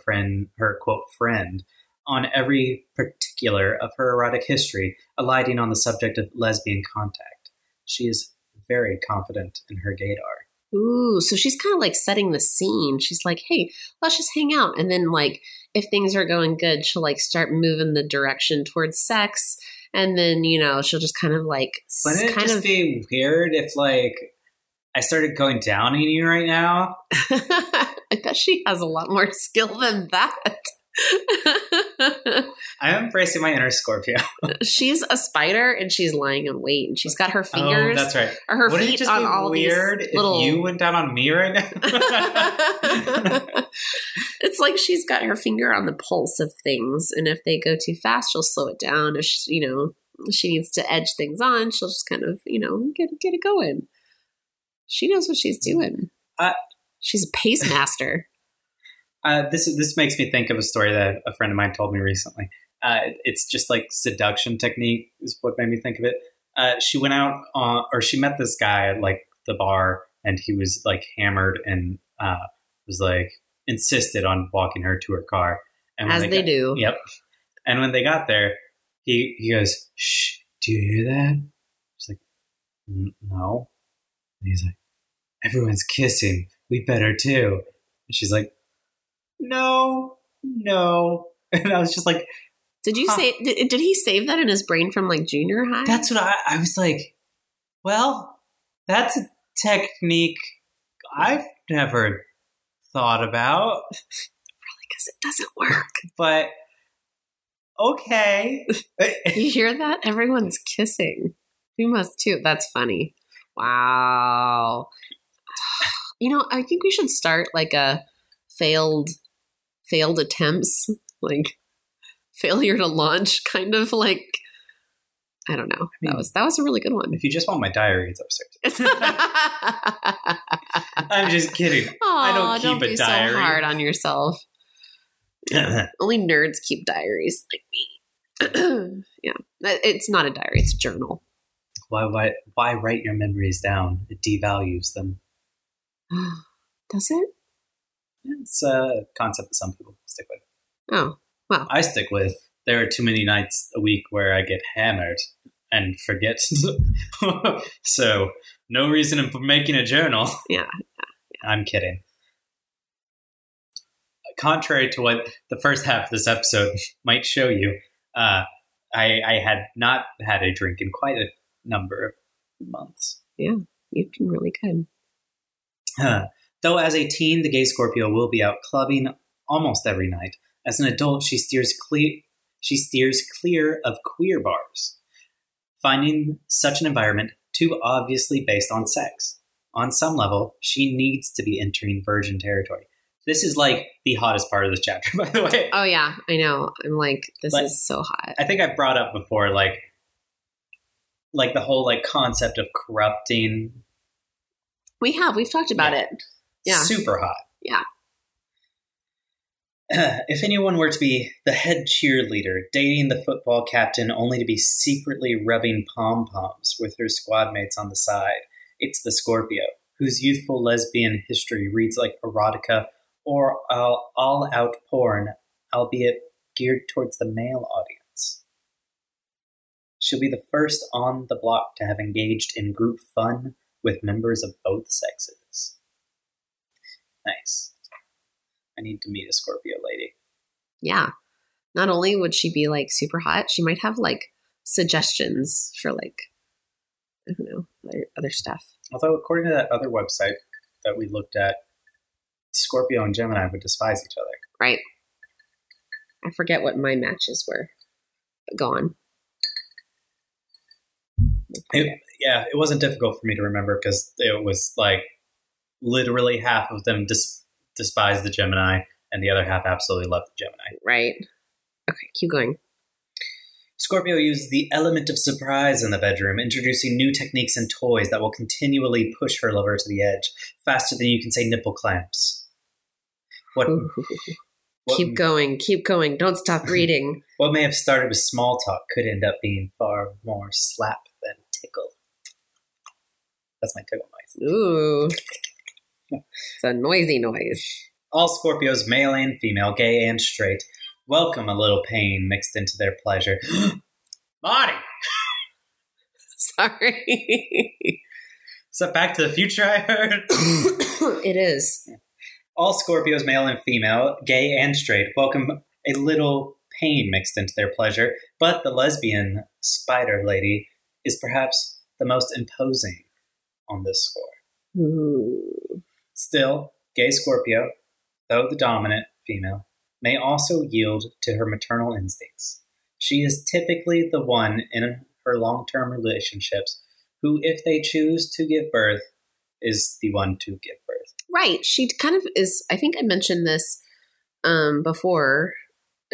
quote, friend, on every particular of her erotic history, alighting on the subject of lesbian contact. She is very confident in her gaydar. Ooh, so she's kind of like setting the scene. She's like, hey, let's just hang out. And then like, if things are going good, she'll like start moving the direction towards sex. And then, you know, she'll just kind of like... Wouldn't it just be weird if like, I started going down on you right now? I bet she has a lot more skill than that. I'm embracing my inner Scorpio. She's a spider and she's lying in wait, and she's got her fingers. Oh, that's right. Or her Wouldn't feet it just on be all weird these if little. You went down on me right now. It's like she's got her finger on the pulse of things, and if they go too fast, she'll slow it down. If she, you know, she needs to edge things on, she'll just kind of, you know, get it going. She knows what she's doing. She's a pace master. This makes me think of a story that a friend of mine told me recently. It's just like seduction technique is what made me think of it. She went out or she met this guy at like the bar, and he was like hammered and was like insisted on walking her to her car. And as they do. Yep. And when they got there, he goes, shh, do you hear that? She's like, no. And he's like, everyone's kissing. We better too. And she's like, No. And I was just like, did you say, did he save that in his brain from like junior high? That's what I was like, well, that's a technique I've never thought about. Probably because it doesn't work. But okay. You hear that? Everyone's kissing. We must too. That's funny. Wow. You know, I think we should start like a failed attempts, like failure to launch, kind of like, I don't know. I mean, that was a really good one. If you just want my diary, it's upstairs. I'm just kidding. Aww, I don't keep a diary. Don't be so hard on yourself. Only nerds keep diaries like me. Yeah. It's not a diary. It's a journal. Why write your memories down? It devalues them. Does it? It's a concept that some people stick with. Oh, wow. I stick with, there are too many nights a week where I get hammered and forget. So no reason for making a journal. Yeah. I'm kidding. Contrary to what the first half of this episode might show you, I had not had a drink in quite a number of months. Yeah, you've been really good. Though as a teen, the gay Scorpio will be out clubbing almost every night. As an adult, she steers clear of queer bars, finding such an environment too obviously based on sex. On some level, she needs to be entering virgin territory. This is like the hottest part of this chapter, by the way. Oh, yeah. I know. I'm like, this is so hot. I think I've brought up before, like the whole concept of corrupting. We have. We've talked about it. Yeah. Super hot. Yeah. If anyone were to be the head cheerleader, dating the football captain only to be secretly rubbing pom-poms with her squad mates on the side, it's the Scorpio, whose youthful lesbian history reads like erotica or all-out porn, albeit geared towards the male audience. She'll be the first on the block to have engaged in group fun with members of both sexes. Nice. I need to meet a Scorpio lady. Yeah. Not only would she be super hot, she might have suggestions for I don't know, other stuff. Although according to that other website that we looked at, Scorpio and Gemini would despise each other. Right. I forget what my matches were, but go on. It wasn't difficult for me to remember because it was literally half of them despise the Gemini and the other half absolutely love the Gemini. Right. Okay, keep going. Scorpio uses the element of surprise in the bedroom, introducing new techniques and toys that will continually push her lover to the edge, faster than you can say nipple clamps. Keep going. Don't stop reading. What may have started with small talk could end up being far more slap than tickle. That's my tickle noise. Ooh. It's a noisy noise. All Scorpios, male and female, gay and straight, welcome a little pain mixed into their pleasure. Marty! Sorry. Is that Back to the Future I heard? It is. All Scorpios, male and female, gay and straight, welcome a little pain mixed into their pleasure, but the lesbian spider lady is perhaps the most imposing on this score. Ooh. Still, gay Scorpio, though the dominant female, may also yield to her maternal instincts. She is typically the one in her long-term relationships who, if they choose to give birth, is the one to give birth. Right. She kind of is, I think I mentioned this before,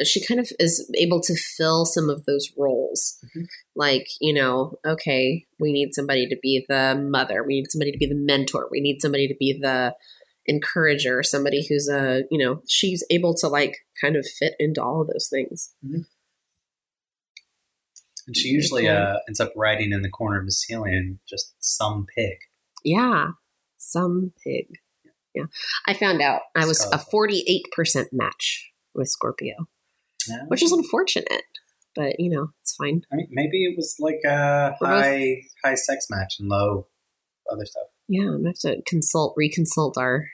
she kind of is able to fill some of those roles. Mm-hmm. Okay, we need somebody to be the mother. We need somebody to be the mentor. We need somebody to be the encourager, somebody who's she's able to kind of fit into all of those things. Mm-hmm. And she usually ends up writing in the corner of the ceiling, just some pig. Yeah. Some pig. Yeah. I found out I was a 48% match with Scorpio. No. Which is unfortunate, but it's fine. I mean, maybe it was a high sex match and low other stuff. Yeah, I'm gonna have to reconsult our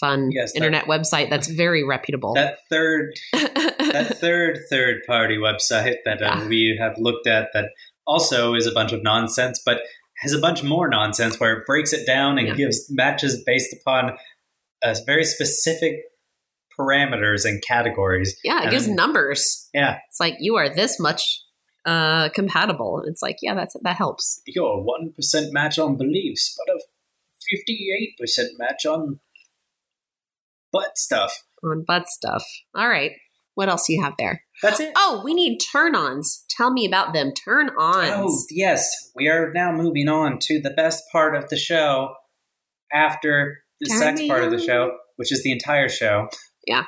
fun internet website that's very reputable. That third party website that we have looked at that also is a bunch of nonsense, but has a bunch more nonsense where it breaks it down and gives matches based upon very specific parameters and categories. Yeah, it gives numbers. Yeah. It's you are this much compatible. It's that helps. You're a 1% match on beliefs, but a 58% match on butt stuff. All right. What else do you have there? That's it. Oh, we need turn-ons. Tell me about them. Turn-ons. Oh, yes. We are now moving on to the best part of the show after the sex part of the show, which is the entire show. Yeah.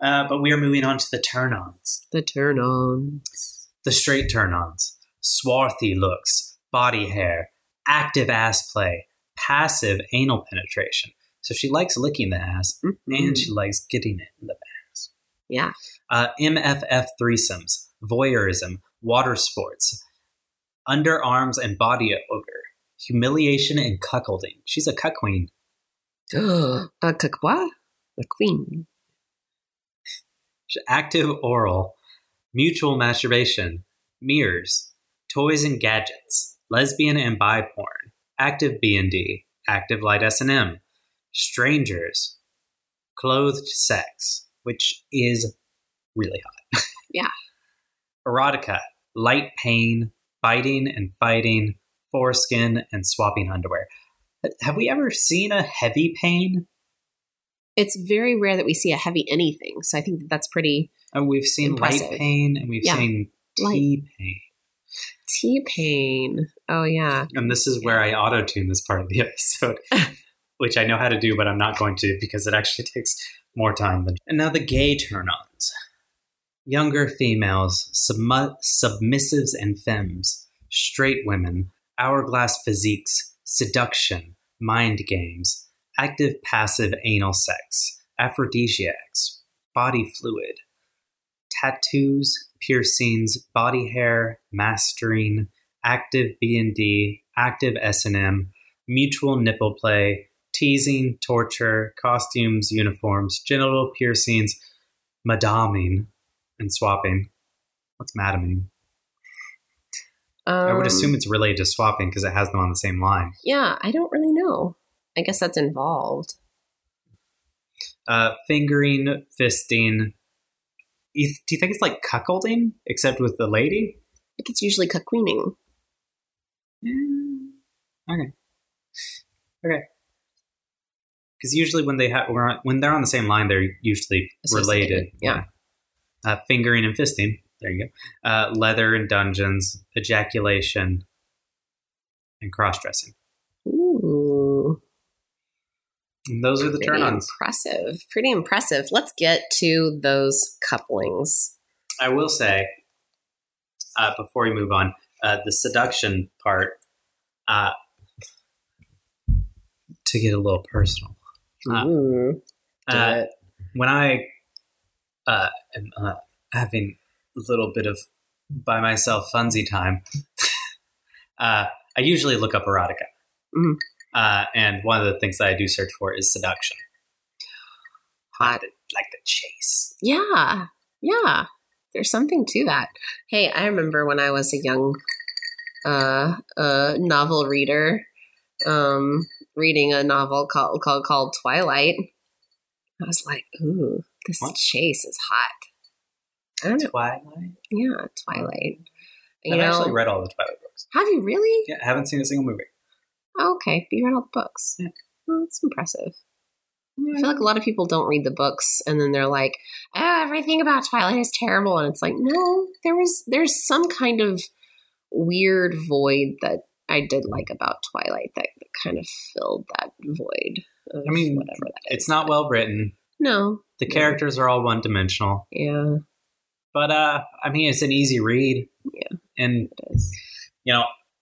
But we are moving on to the turn-ons. the straight turn-ons, swarthy looks, body hair, active ass play, passive anal penetration. So she likes licking the ass, and she likes getting it in the ass. Yeah. MFF threesomes, voyeurism, water sports, underarms and body odor, humiliation and cuckolding. She's a cuck queen. A cuck what? A queen. Active oral, mutual masturbation, mirrors, toys and gadgets, lesbian and bi porn, active B&D, active light S&M, strangers, clothed sex, which is really hot. Yeah. Erotica, light pain, biting and fighting, foreskin, and swapping underwear. Have we ever seen a heavy pain? It's very rare that we see a heavy anything. So I think that's pretty impressive. We've seen light pain and we've seen tea pain. Tea pain. Oh, yeah. And this is where I auto-tune this part of the episode, which I know how to do, but I'm not going to because it actually takes more time than. And now the gay turn-ons. Younger females, submissives and femmes, straight women, hourglass physiques, seduction, mind games, active passive anal sex, aphrodisiacs, body fluid, tattoos, piercings, body hair, mastering, active B&D, active S&M, mutual nipple play, teasing, torture, costumes, uniforms, genital piercings, madaming, and swapping. What's madaming? I would assume it's related to swapping because it has them on the same line. Yeah, I don't really know. I guess that's involved. Fingering, fisting. Do you think it's like cuckolding, except with the lady? I think it's usually cuckweening. Okay. Because usually when they're on the same line, they're usually related. Yeah. Fingering and fisting. There you go. Leather and dungeons, ejaculation, and cross-dressing. Ooh. And those are the turn-ons. Pretty impressive. Let's get to those couplings. I will say, before we move on, the seduction part, to get a little personal. When I am having a little bit of by myself funsy time, I usually look up erotica. Mm-hmm. And one of the things that I do search for is seduction. Hot. Like the chase. Yeah. Yeah. There's something to that. Hey, I remember when I was a young novel reader, reading a novel called Twilight. I was like, ooh, this chase is hot. I don't know. Twilight? Yeah, Twilight. I've actually read all the Twilight books. Have you really? Yeah, I haven't seen a single movie. Oh, okay, you read all the books. Yeah. Well, that's impressive. Yeah. I feel like a lot of people don't read the books, and then they're like, "Oh, everything about Twilight is terrible," and it's like, no, there's some kind of weird void that I did like about Twilight that kind of filled that void. Whatever that is. It's not well written. No, the characters are all one dimensional. Yeah, but it's an easy read. Yeah, and it is.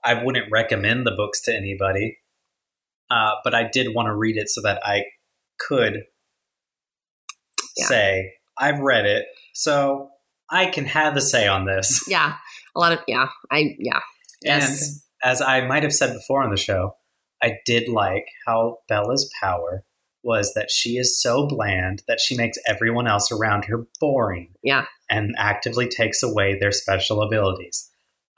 I wouldn't recommend the books to anybody, but I did want to read it so that I could say, I've read it, so I can have a say on this. Yeah. Yes. And as I might have said before on the show, I did like how Bella's power was that she is so bland that she makes everyone else around her boring. Yeah. And actively takes away their special abilities.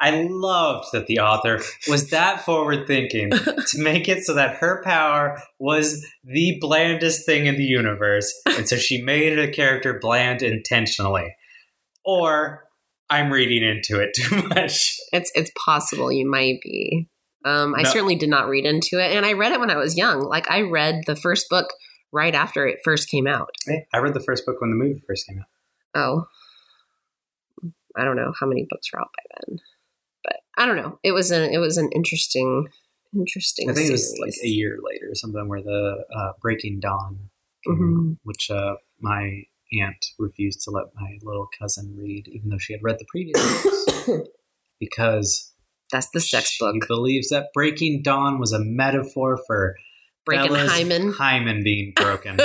I loved that the author was that forward-thinking to make it so that her power was the blandest thing in the universe. And so she made a character bland intentionally. Or I'm reading into it too much. It's possible you might be. I certainly did not read into it. And I read it when I was young. Like, I read the first book right after it first came out. I read the first book when the movie first came out. Oh. I don't know how many books were out by then. But I don't know. It was an interesting. I think series. It was like a year later or something, where the Breaking Dawn, came out, which my aunt refused to let my little cousin read, even though she had read the previous books, because that's the sex book. She believes that Breaking Dawn was a metaphor for breaking hymen being broken.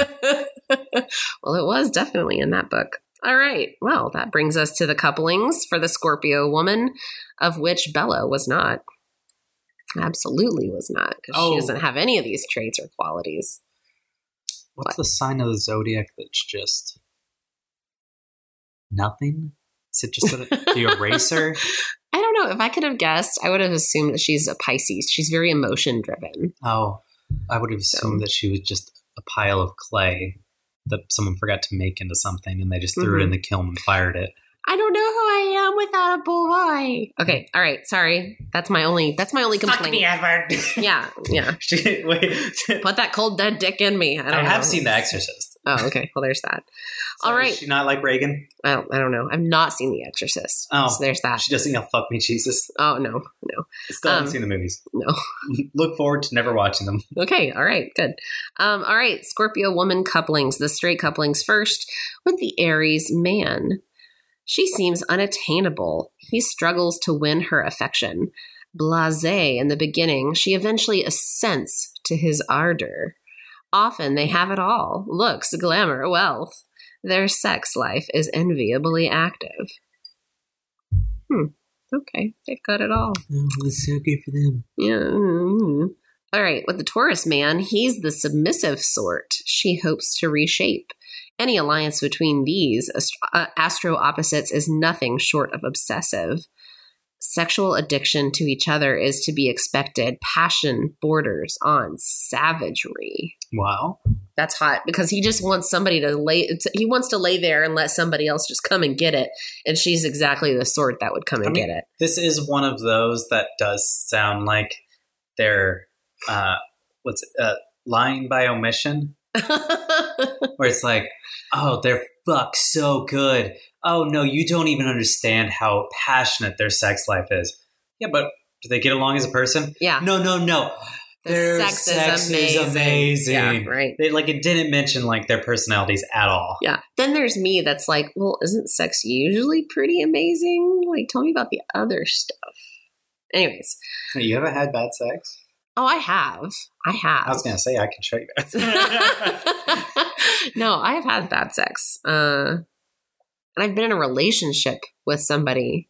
Well, it was definitely in that book. All right. Well, that brings us to the couplings for the Scorpio woman, of which Bella was not. Absolutely was not, because she doesn't have any of these traits or qualities. What's the sign of the zodiac that's just nothing? Is it just the eraser? I don't know. If I could have guessed, I would have assumed that she's a Pisces. She's very emotion driven. Oh, I would have assumed that she was just a pile of clay that someone forgot to make into something, and they just threw it in the kiln and fired it. I don't know who I am without a boy. Okay, all right, sorry. That's my only complaint. Fuck me, Edward. Yeah. Put that cold dead dick in me. I don't know. Have seen The Exorcist. Oh, okay. Well, there's that. So all right. Is she not like Reagan? I don't know. I've not seen The Exorcist. Oh, so there's that. She doesn't yell, "Fuck me, Jesus." Oh no. Still haven't seen the movies. No. Look forward to never watching them. Okay. All right. Good. All right. Scorpio woman couplings. The straight couplings first with the Aries man. She seems unattainable. He struggles to win her affection. Blasé in the beginning, she eventually assents to his ardor. Often they have it all. Looks, glamour, wealth. Their sex life is enviably active. Okay, they've got it all. It's so good for them. Yeah. All right, with the Taurus man, he's the submissive sort she hopes to reshape. Any alliance between these astro opposites is nothing short of obsessive. Sexual addiction to each other is to be expected. Passion borders on savagery. Wow. That's hot, because he just wants somebody to lay there and let somebody else just come and get it. And she's exactly the sort that would come get it. This is one of those that does sound like they're, lying by omission. Where it's like, oh, they're fucked so good. Oh, no, you don't even understand how passionate their sex life is. Yeah, but do they get along as a person? Yeah. No. Their sex is amazing. Yeah, right. They, it didn't mention, their personalities at all. Yeah. Then there's me that's like, well, isn't sex usually pretty amazing? Tell me about the other stuff. Anyways. You ever had bad sex? Oh, I have. I was going to say, I can show you that. No, I have had bad sex. And I've been in a relationship with somebody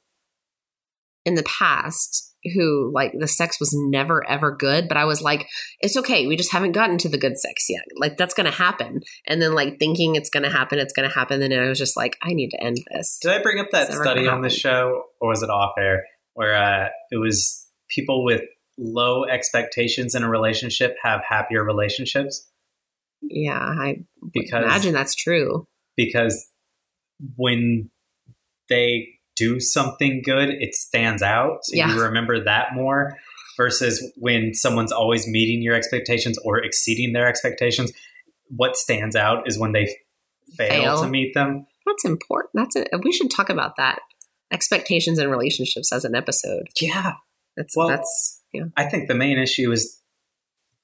in the past who, the sex was never, ever good. But I was like, it's okay. We just haven't gotten to the good sex yet. That's going to happen. And then, thinking it's going to happen. And I was just like, I need to end this. Did I bring up that study on the show? Or was it off air? Where it was people with low expectations in a relationship have happier relationships. Yeah, I imagine that's true. Because when they do something good, it stands out. So you remember that more versus when someone's always meeting your expectations or exceeding their expectations. What stands out is when they fail to meet them. That's important. We should talk about that. Expectations and relationships as an episode. Yeah. Yeah. I think the main issue is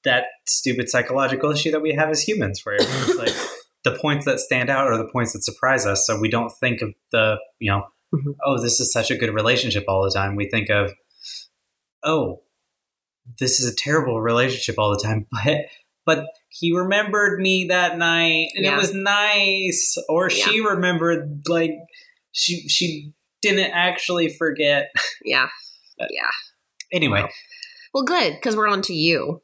that stupid psychological issue that we have as humans, where it's the points that stand out are the points that surprise us. So we don't think of the, this is such a good relationship all the time. We think of, oh, this is a terrible relationship all the time, but he remembered me that night and it was nice. Or she remembered, she didn't actually forget. Yeah. Yeah. Anyway. Well, good, because we're on to you.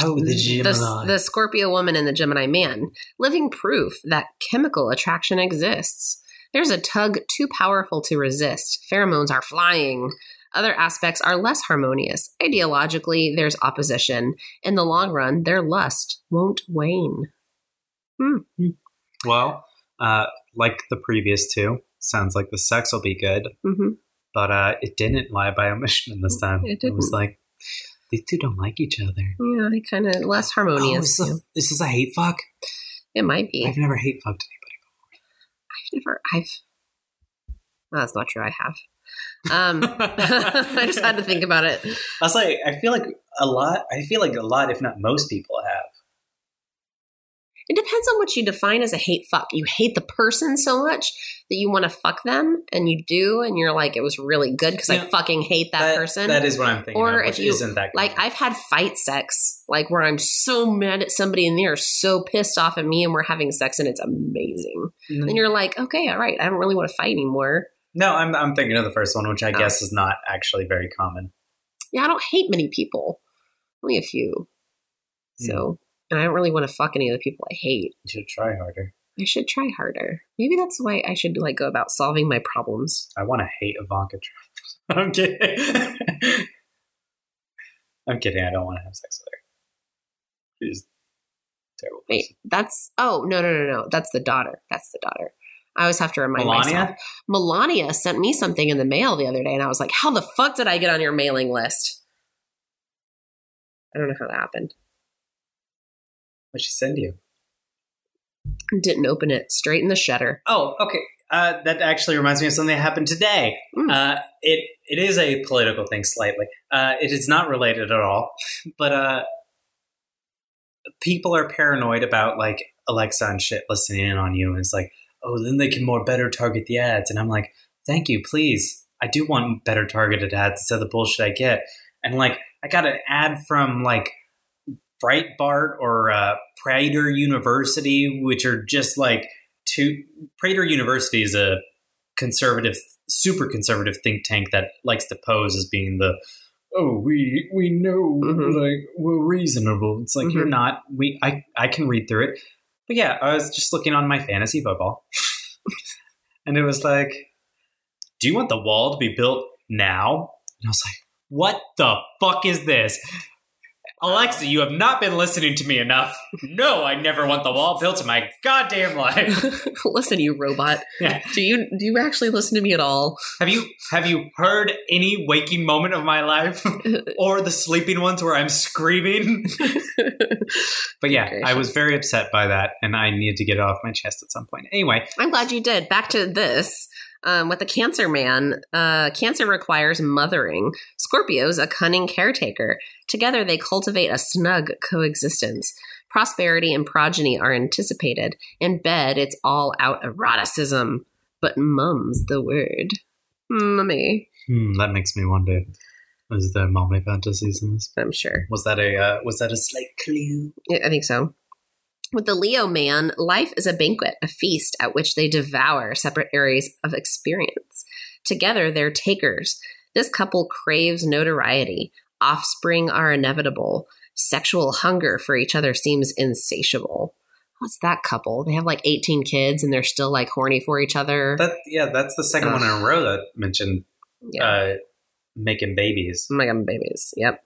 Oh, the Gemini. The Scorpio woman and the Gemini man. Living proof that chemical attraction exists. There's a tug too powerful to resist. Pheromones are flying. Other aspects are less harmonious. Ideologically, there's opposition. In the long run, their lust won't wane. Well, like the previous two, sounds like the sex will be good. But it didn't lie by omission this time. It was like, these two don't like each other. Yeah, they kind of less harmonious. Oh, this is a hate fuck? It might be. I've never hate fucked anybody before. No, that's not true. I have. I just had to think about it. I was like, I feel like a lot, if not most people have. It depends on what you define as a hate fuck. You hate the person so much that you want to fuck them, and you do, and you're like, it was really good because I fucking hate that person. That is what I'm thinking. Or if you, like, I've had fight sex, like where I'm so mad at somebody and they are so pissed off at me and we're having sex and it's amazing. Mm-hmm. And you're like, okay, all right, I don't really want to fight anymore. No, I'm thinking of the first one, which I guess is not actually very common. Yeah, I don't hate many people. Only a few. So, and I don't really want to fuck any of the people I hate. You should try harder. I should try harder. Maybe that's the way I should like go about solving my problems. I want to hate Ivanka Trump. I'm kidding. I'm kidding. I don't want to have sex with her. She's a terrible person. Wait, that's... Oh, no. That's the daughter. I always have to remind myself. Melania sent me something in the mail the other day, and I was like, how the fuck did I get on your mailing list? I don't know how that happened. What'd she send you? Didn't open it. Straighten the shutter. Oh, okay. That actually reminds me of something that happened today. It is a political thing, slightly. It is not related at all. But people are paranoid about, like, Alexa and shit listening in on you. And it's like, oh, then they can better target the ads. And I'm like, thank you, please. I do want better targeted ads instead of the bullshit I get. And, like, I got an ad from, like, Breitbart or Prater University, which are just, like, two... Prater University is a conservative, super conservative think tank that likes to pose as being the, oh, we know, like, we're reasonable. It's like, you're not. I can read through it. But yeah, I was just looking on my fantasy football, and it was like, do you want the wall to be built now? And I was like, what the fuck is this? Alexa, you have not been listening to me enough. No, I never want the wall built in my goddamn life. Listen, you robot. Yeah. Do you actually listen to me at all? Have you heard any waking moment of my life or the sleeping ones where I'm screaming? But yeah, gracious. I was very upset by that, and I needed to get it off my chest at some point. Anyway. I'm glad you did. Back to this. With the Cancer man, Cancer requires mothering. Scorpio's a cunning caretaker. Together, they cultivate a snug coexistence. Prosperity and progeny are anticipated. In bed, it's all out eroticism. But mum's the word. Mummy. That makes me wonder. Was there mummy fantasies in this? I'm sure. Was that a slight clue? Yeah, I think so. With the Leo man, life is a banquet, a feast at which they devour separate areas of experience. Together, they're takers. This couple craves notoriety. Offspring are inevitable. Sexual hunger for each other seems insatiable. What's that couple? They have like 18 kids and they're still like horny for each other. That's the second one in a row that mentioned making babies. Making babies, yep.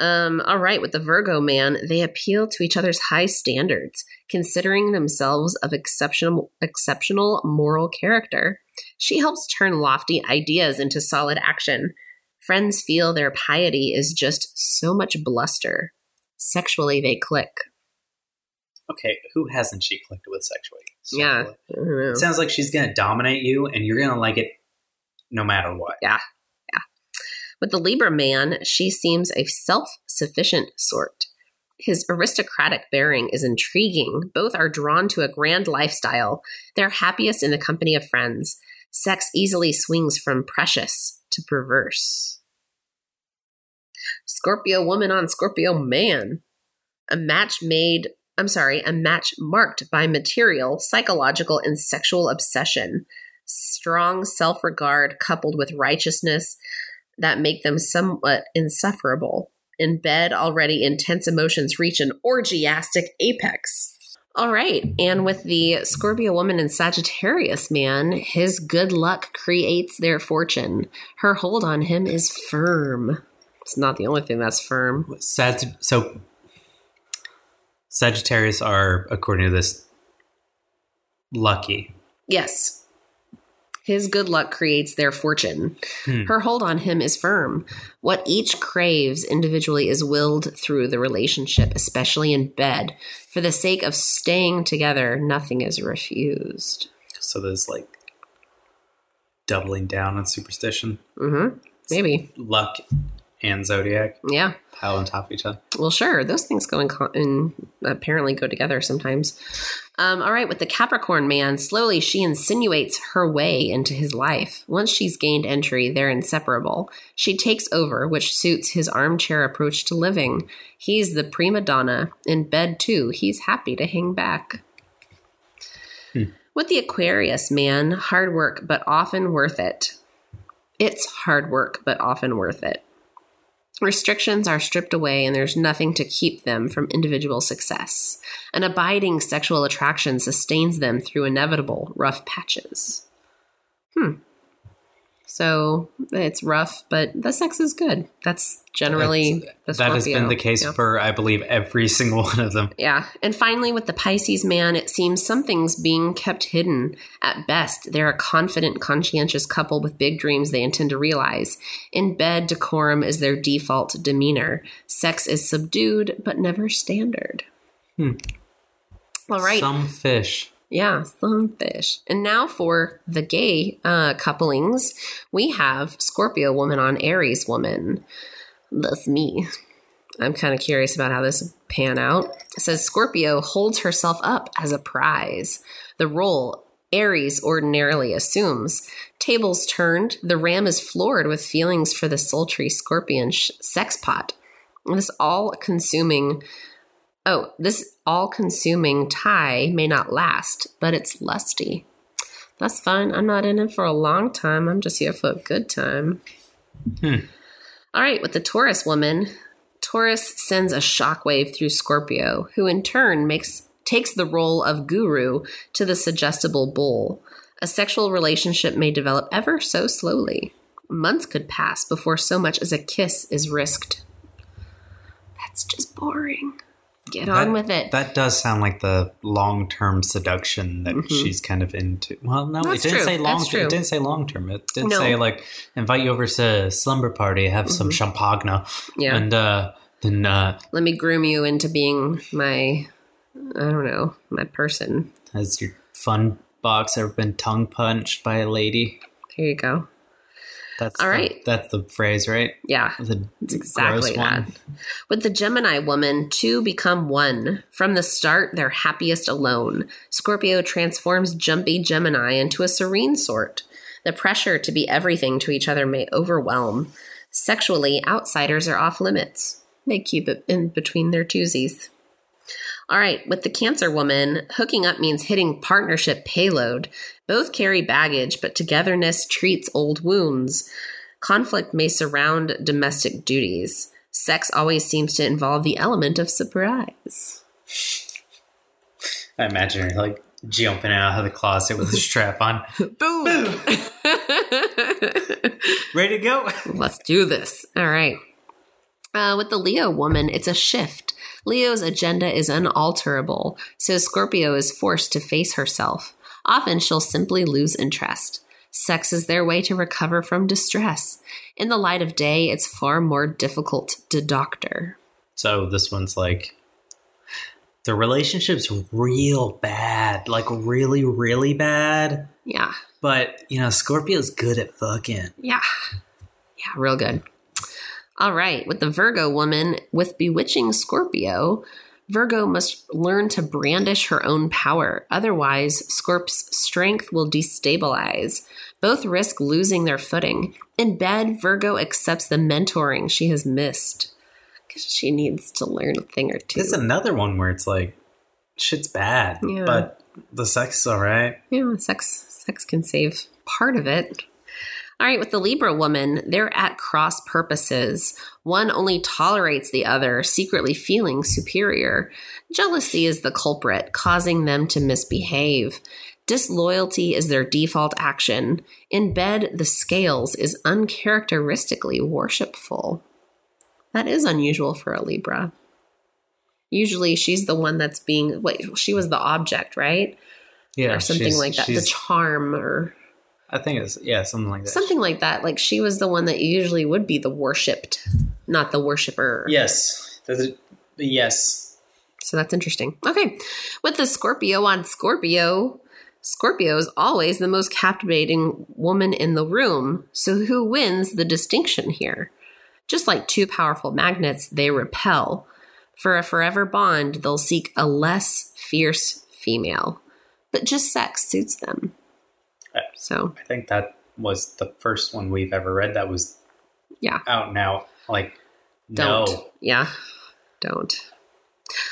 All right, with the Virgo man, they appeal to each other's high standards, considering themselves of exceptional moral character. She helps turn lofty ideas into solid action. Friends feel their piety is just so much bluster. Sexually, they click. Okay, who hasn't she clicked with sexually? Yeah. It sounds like she's going to dominate you, and you're going to like it no matter what. Yeah. With the Libra man, she seems a self-sufficient sort. His aristocratic bearing is intriguing. Both are drawn to a grand lifestyle. They're happiest in the company of friends. Sex easily swings from precious to perverse. Scorpio woman on Scorpio man. A match marked by material, psychological, and sexual obsession. Strong self-regard coupled with righteousness that make them somewhat insufferable. In bed, already intense emotions reach an orgiastic apex. All right. And with the Scorpio woman and Sagittarius man, his good luck creates their fortune. Her hold on him is firm. It's not the only thing that's firm. So Sagittarius are, according to this, lucky. Yes. His good luck creates their fortune. Her hold on him is firm. What each craves individually is willed through the relationship, especially in bed. For the sake of staying together, nothing is refused. So there's like doubling down on superstition. Maybe. Luck and zodiac. Yeah. Pile on top of each other. Well, sure. Those things go in apparently go together sometimes. All right. With the Capricorn man, slowly she insinuates her way into his life. Once she's gained entry, they're inseparable. She takes over, which suits his armchair approach to living. He's the prima donna. In bed, too. He's happy to hang back. With the Aquarius man, hard work, but often worth it. It's hard work, but often worth it. Restrictions are stripped away, and there's nothing to keep them from individual success. An abiding sexual attraction sustains them through inevitable rough patches. So it's rough, but the sex is good. That's generally the Scorpio. That has been the case for, I believe, every single one of them. Yeah. And finally, with the Pisces man, it seems something's being kept hidden. At best, they're a confident, conscientious couple with big dreams they intend to realize. In bed, decorum is their default demeanor. Sex is subdued, but never standard. All right. Some fish. Yeah, some fish. And now for the gay couplings, we have Scorpio woman on Aries woman. That's me. I'm kind of curious about how this pan out. It says Scorpio holds herself up as a prize. The role Aries ordinarily assumes. Tables turned. The ram is floored with feelings for the sultry Scorpion sex pot. This all-consuming... this all-consuming tie may not last, but it's lusty. That's fine. I'm not in it for a long time. I'm just here for a good time. All right, with the Taurus woman, Taurus sends a shockwave through Scorpio, who in turn takes the role of guru to the suggestible bull. A sexual relationship may develop ever so slowly. Months could pass before so much as a kiss is risked. That's just boring. Get on with it. That does sound like the long-term seduction that she's kind of into. Well, no, it didn't, say long term. It didn't say long-term. It didn't say, like, invite you over to a slumber party, have some champagne. Yeah. And then... let me groom you into being my, I don't know, my person. Has your fun box ever been tongue punched by a lady? There you go. That's the phrase, right? Yeah. It's exactly that. With the Gemini woman, two become one. From the start, they're happiest alone. Scorpio transforms jumpy Gemini into a serene sort. The pressure to be everything to each other may overwhelm. Sexually, outsiders are off limits. They keep it in between their twosies. All right, with the Cancer woman, hooking up means hitting partnership payload. Both carry baggage, but togetherness treats old wounds. Conflict may surround domestic duties. Sex always seems to involve the element of surprise. I imagine her, like, jumping out of the closet with a strap on. Boom! Boom! Ready to go? Let's do this. All right. With the Leo woman, it's a shift. Leo's agenda is unalterable, so Scorpio is forced to face herself. Often she'll simply lose interest. Sex is their way to recover from distress. In the light of day, it's far more difficult to doctor. So this one's like, the relationship's real bad. Like, really, really bad. Yeah. But, you know, Scorpio's good at fucking. Yeah. Yeah, real good. All right, with the Virgo woman, with bewitching Scorpio, Virgo must learn to brandish her own power. Otherwise, Scorp's strength will destabilize. Both risk losing their footing. In bed, Virgo accepts the mentoring she has missed. Because she needs to learn a thing or two. There's another one where it's like, shit's bad, but the sex is all right. Yeah, sex can save part of it. All right, with the Libra woman, they're at cross purposes. One only tolerates the other, secretly feeling superior. Jealousy is the culprit, causing them to misbehave. Disloyalty is their default action. In bed, the scales is uncharacteristically worshipful. That is unusual for a Libra. Usually she's the one that's being... Wait, she was the object, right? Yeah. Or something like that. The charm or... I think it's, something like that. Something like that. Like, she was the one that usually would be the worshipped, not the worshiper. Yes. Yes. So that's interesting. Okay. With the Scorpio on Scorpio, Scorpio is always the most captivating woman in the room. So who wins the distinction here? Just like two powerful magnets, they repel. For a forever bond, they'll seek a less fierce female. But just sex suits them. So I think that was the first one we've ever read that was out and out. Like, don't. No. Yeah, don't.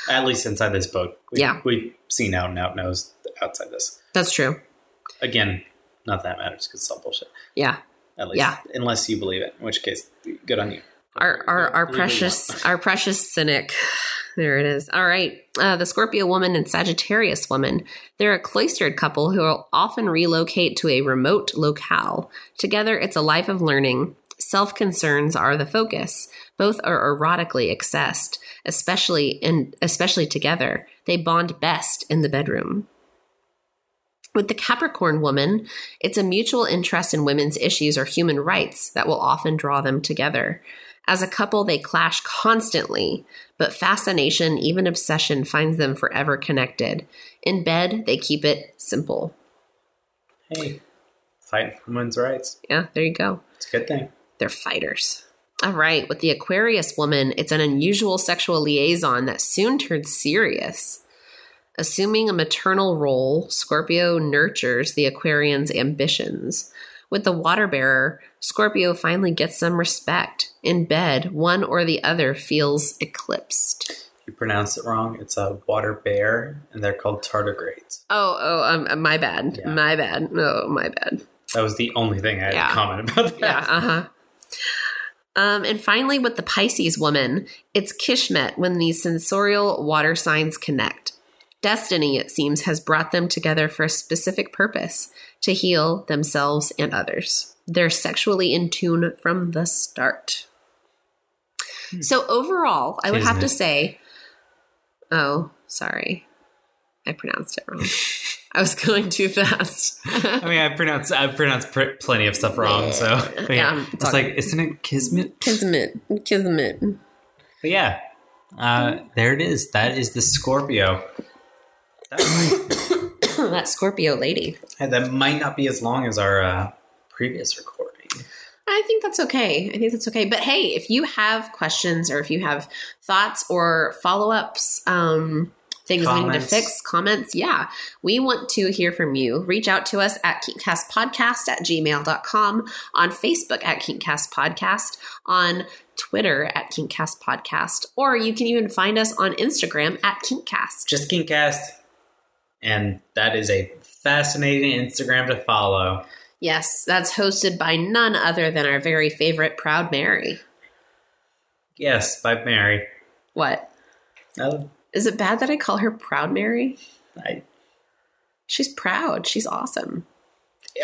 At least inside this book. We've seen out and out no's outside this. That's true. Again, not that matters because it's all bullshit. Yeah. At least, unless you believe it, in which case, good on you. Our precious our precious cynic. There it is. All right. The Scorpio woman and Sagittarius woman. They're a cloistered couple who will often relocate to a remote locale. Together, it's a life of learning. Self-concerns are the focus. Both are erotically accessed, especially together. They bond best in the bedroom. With the Capricorn woman, it's a mutual interest in women's issues or human rights that will often draw them together. As a couple, they clash constantly, but fascination, even obsession, finds them forever connected. In bed, they keep it simple. Hey, fighting for women's rights. Yeah, there you go. It's a good thing. They're fighters. All right. With the Aquarius woman, it's an unusual sexual liaison that soon turns serious. Assuming a maternal role, Scorpio nurtures the Aquarian's ambitions. With the water bearer, Scorpio finally gets some respect. In bed, one or the other feels eclipsed. You pronounced it wrong. It's a water bear, and they're called tardigrades. My bad. Yeah. My bad. Oh, my bad. That was the only thing I had to comment about that. Yeah, uh-huh. And finally, with the Pisces woman, it's Kishmet when these sensorial water signs connect. Destiny, it seems, has brought them together for a specific purpose, to heal themselves and others. They're sexually in tune from the start. So overall, I would have to say, oh, sorry. I pronounced it wrong. I was going too fast. I mean, I pronounced plenty of stuff wrong. So it's like, isn't it Kismet? Kismet. But yeah, there it is. That is the Scorpio. That Scorpio lady. Yeah, that might not be as long as our previous recording. I think that's okay. But hey, if you have questions or if you have thoughts or follow-ups, things we need to fix, comments, we want to hear from you. Reach out to us at kinkcastpodcast@gmail.com, on Facebook at kinkcastpodcast, on Twitter at kinkcastpodcast, or you can even find us on Instagram at kinkcast. Just kinkcast. And that is a fascinating Instagram to follow. Yes, that's hosted by none other than our very favorite Proud Mary. Yes, by Mary. What? Oh. Is it bad that I call her Proud Mary? She's proud. She's awesome.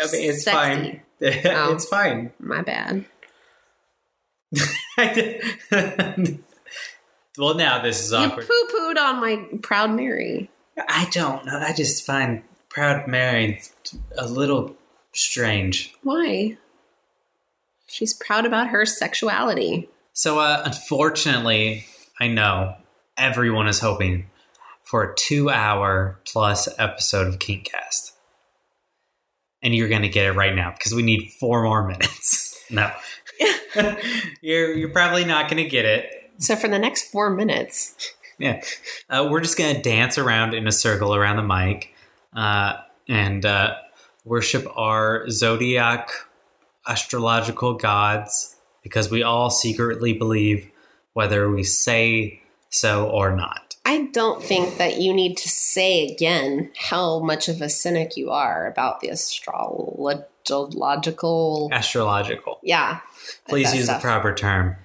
Okay, it's sexy. Fine. Oh, it's fine. My bad. Well, now this is awkward. You poo-pooed on my Proud Mary. I don't know. I just find Proud Mary a little strange. Why? She's proud about her sexuality. So, unfortunately, I know everyone is hoping for a 2-hour-plus episode of Kinkcast. And you're going to get it right now because we need 4 more minutes. No. You're probably not going to get it. So, for the next 4 minutes... Yeah, we're just going to dance around in a circle around the mic and worship our zodiac astrological gods because we all secretly believe whether we say so or not. I don't think that you need to say again how much of a cynic you are about the astrological. Yeah. Please use the proper term.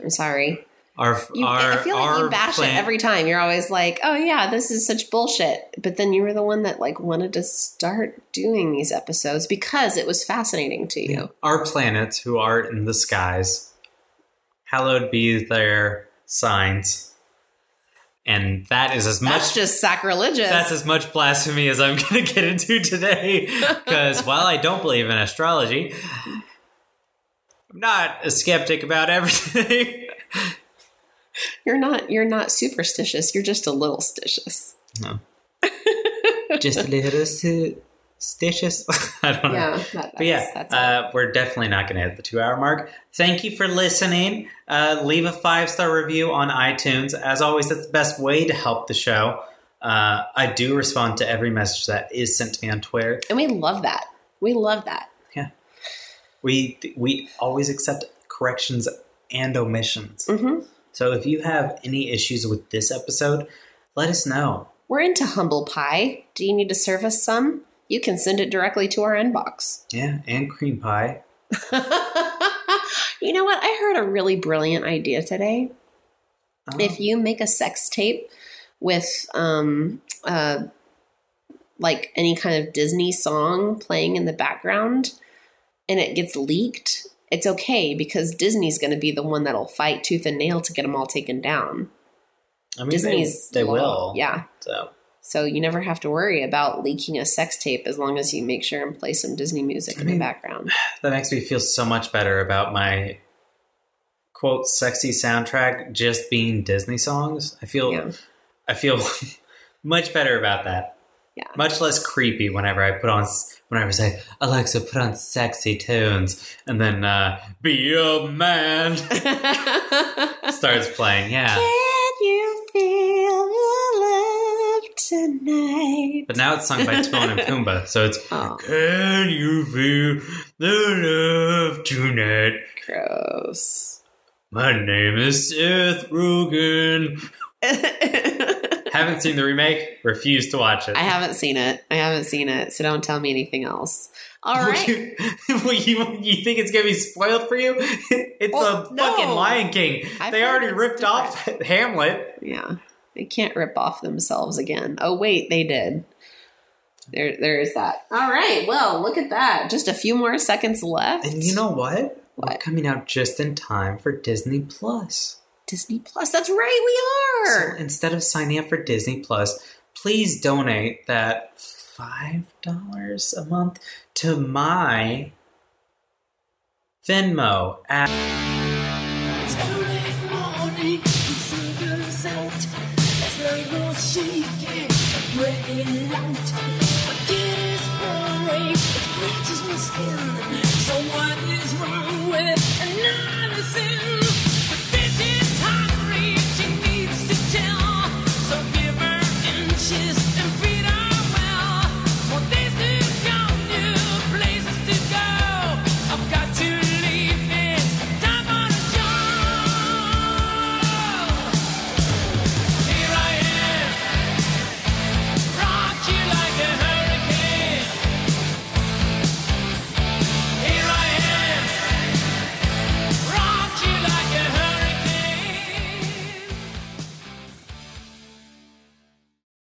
I'm sorry. I feel like you bash it every time. You're always like, oh yeah, this is such bullshit. But then you were the one that like wanted to start doing these episodes because it was fascinating to you. Our planets who are in the skies, hallowed be their signs. And that is that's just sacrilegious. That's as much blasphemy as I'm going to get into today. Because while I don't believe in astrology, I'm not a skeptic about everything. You're not superstitious. You're just a little stitious. No. Just a little stitious. I don't know. We're definitely not going to hit the 2-hour mark. Thank you for listening. Leave a 5-star review on iTunes. As always, that's the best way to help the show. I do respond to every message that is sent to me on Twitter. And we love that. Yeah. We always accept corrections and omissions. Mm-hmm. So if you have any issues with this episode, let us know. We're into humble pie. Do you need to serve us some? You can send it directly to our inbox. Yeah, and cream pie. You know what? I heard a really brilliant idea today. If you make a sex tape with like any kind of Disney song playing in the background and it gets leaked, it's okay because Disney's going to be the one that'll fight tooth and nail to get them all taken down. I mean, Disney's they will. Yeah. So you never have to worry about leaking a sex tape as long as you make sure and play some Disney music in the background. That makes me feel so much better about my, quote, sexy soundtrack just being Disney songs. I feel much better about that. Yeah. Much less creepy whenever I say, Alexa, put on sexy tunes, and then Be a Man starts playing. Yeah. Can you feel your love tonight? But now it's sung by Timon and Pumbaa, so it's Can you feel the love tonight? Gross. My name is Seth Rogen. Haven't seen the remake. Refuse to watch it. I haven't seen it. So don't tell me anything else. All right. You think it's going to be spoiled for you? It's fucking Lion King. They already ripped off Hamlet. Yeah. They can't rip off themselves again. Oh, wait. They did. There is that. All right. Well, look at that. Just a few more seconds left. And you know what? We're coming out just in time for Disney Plus. Disney Plus. That's right, we are. So instead of signing up for Disney Plus, please donate that $5 a month to my Venmo at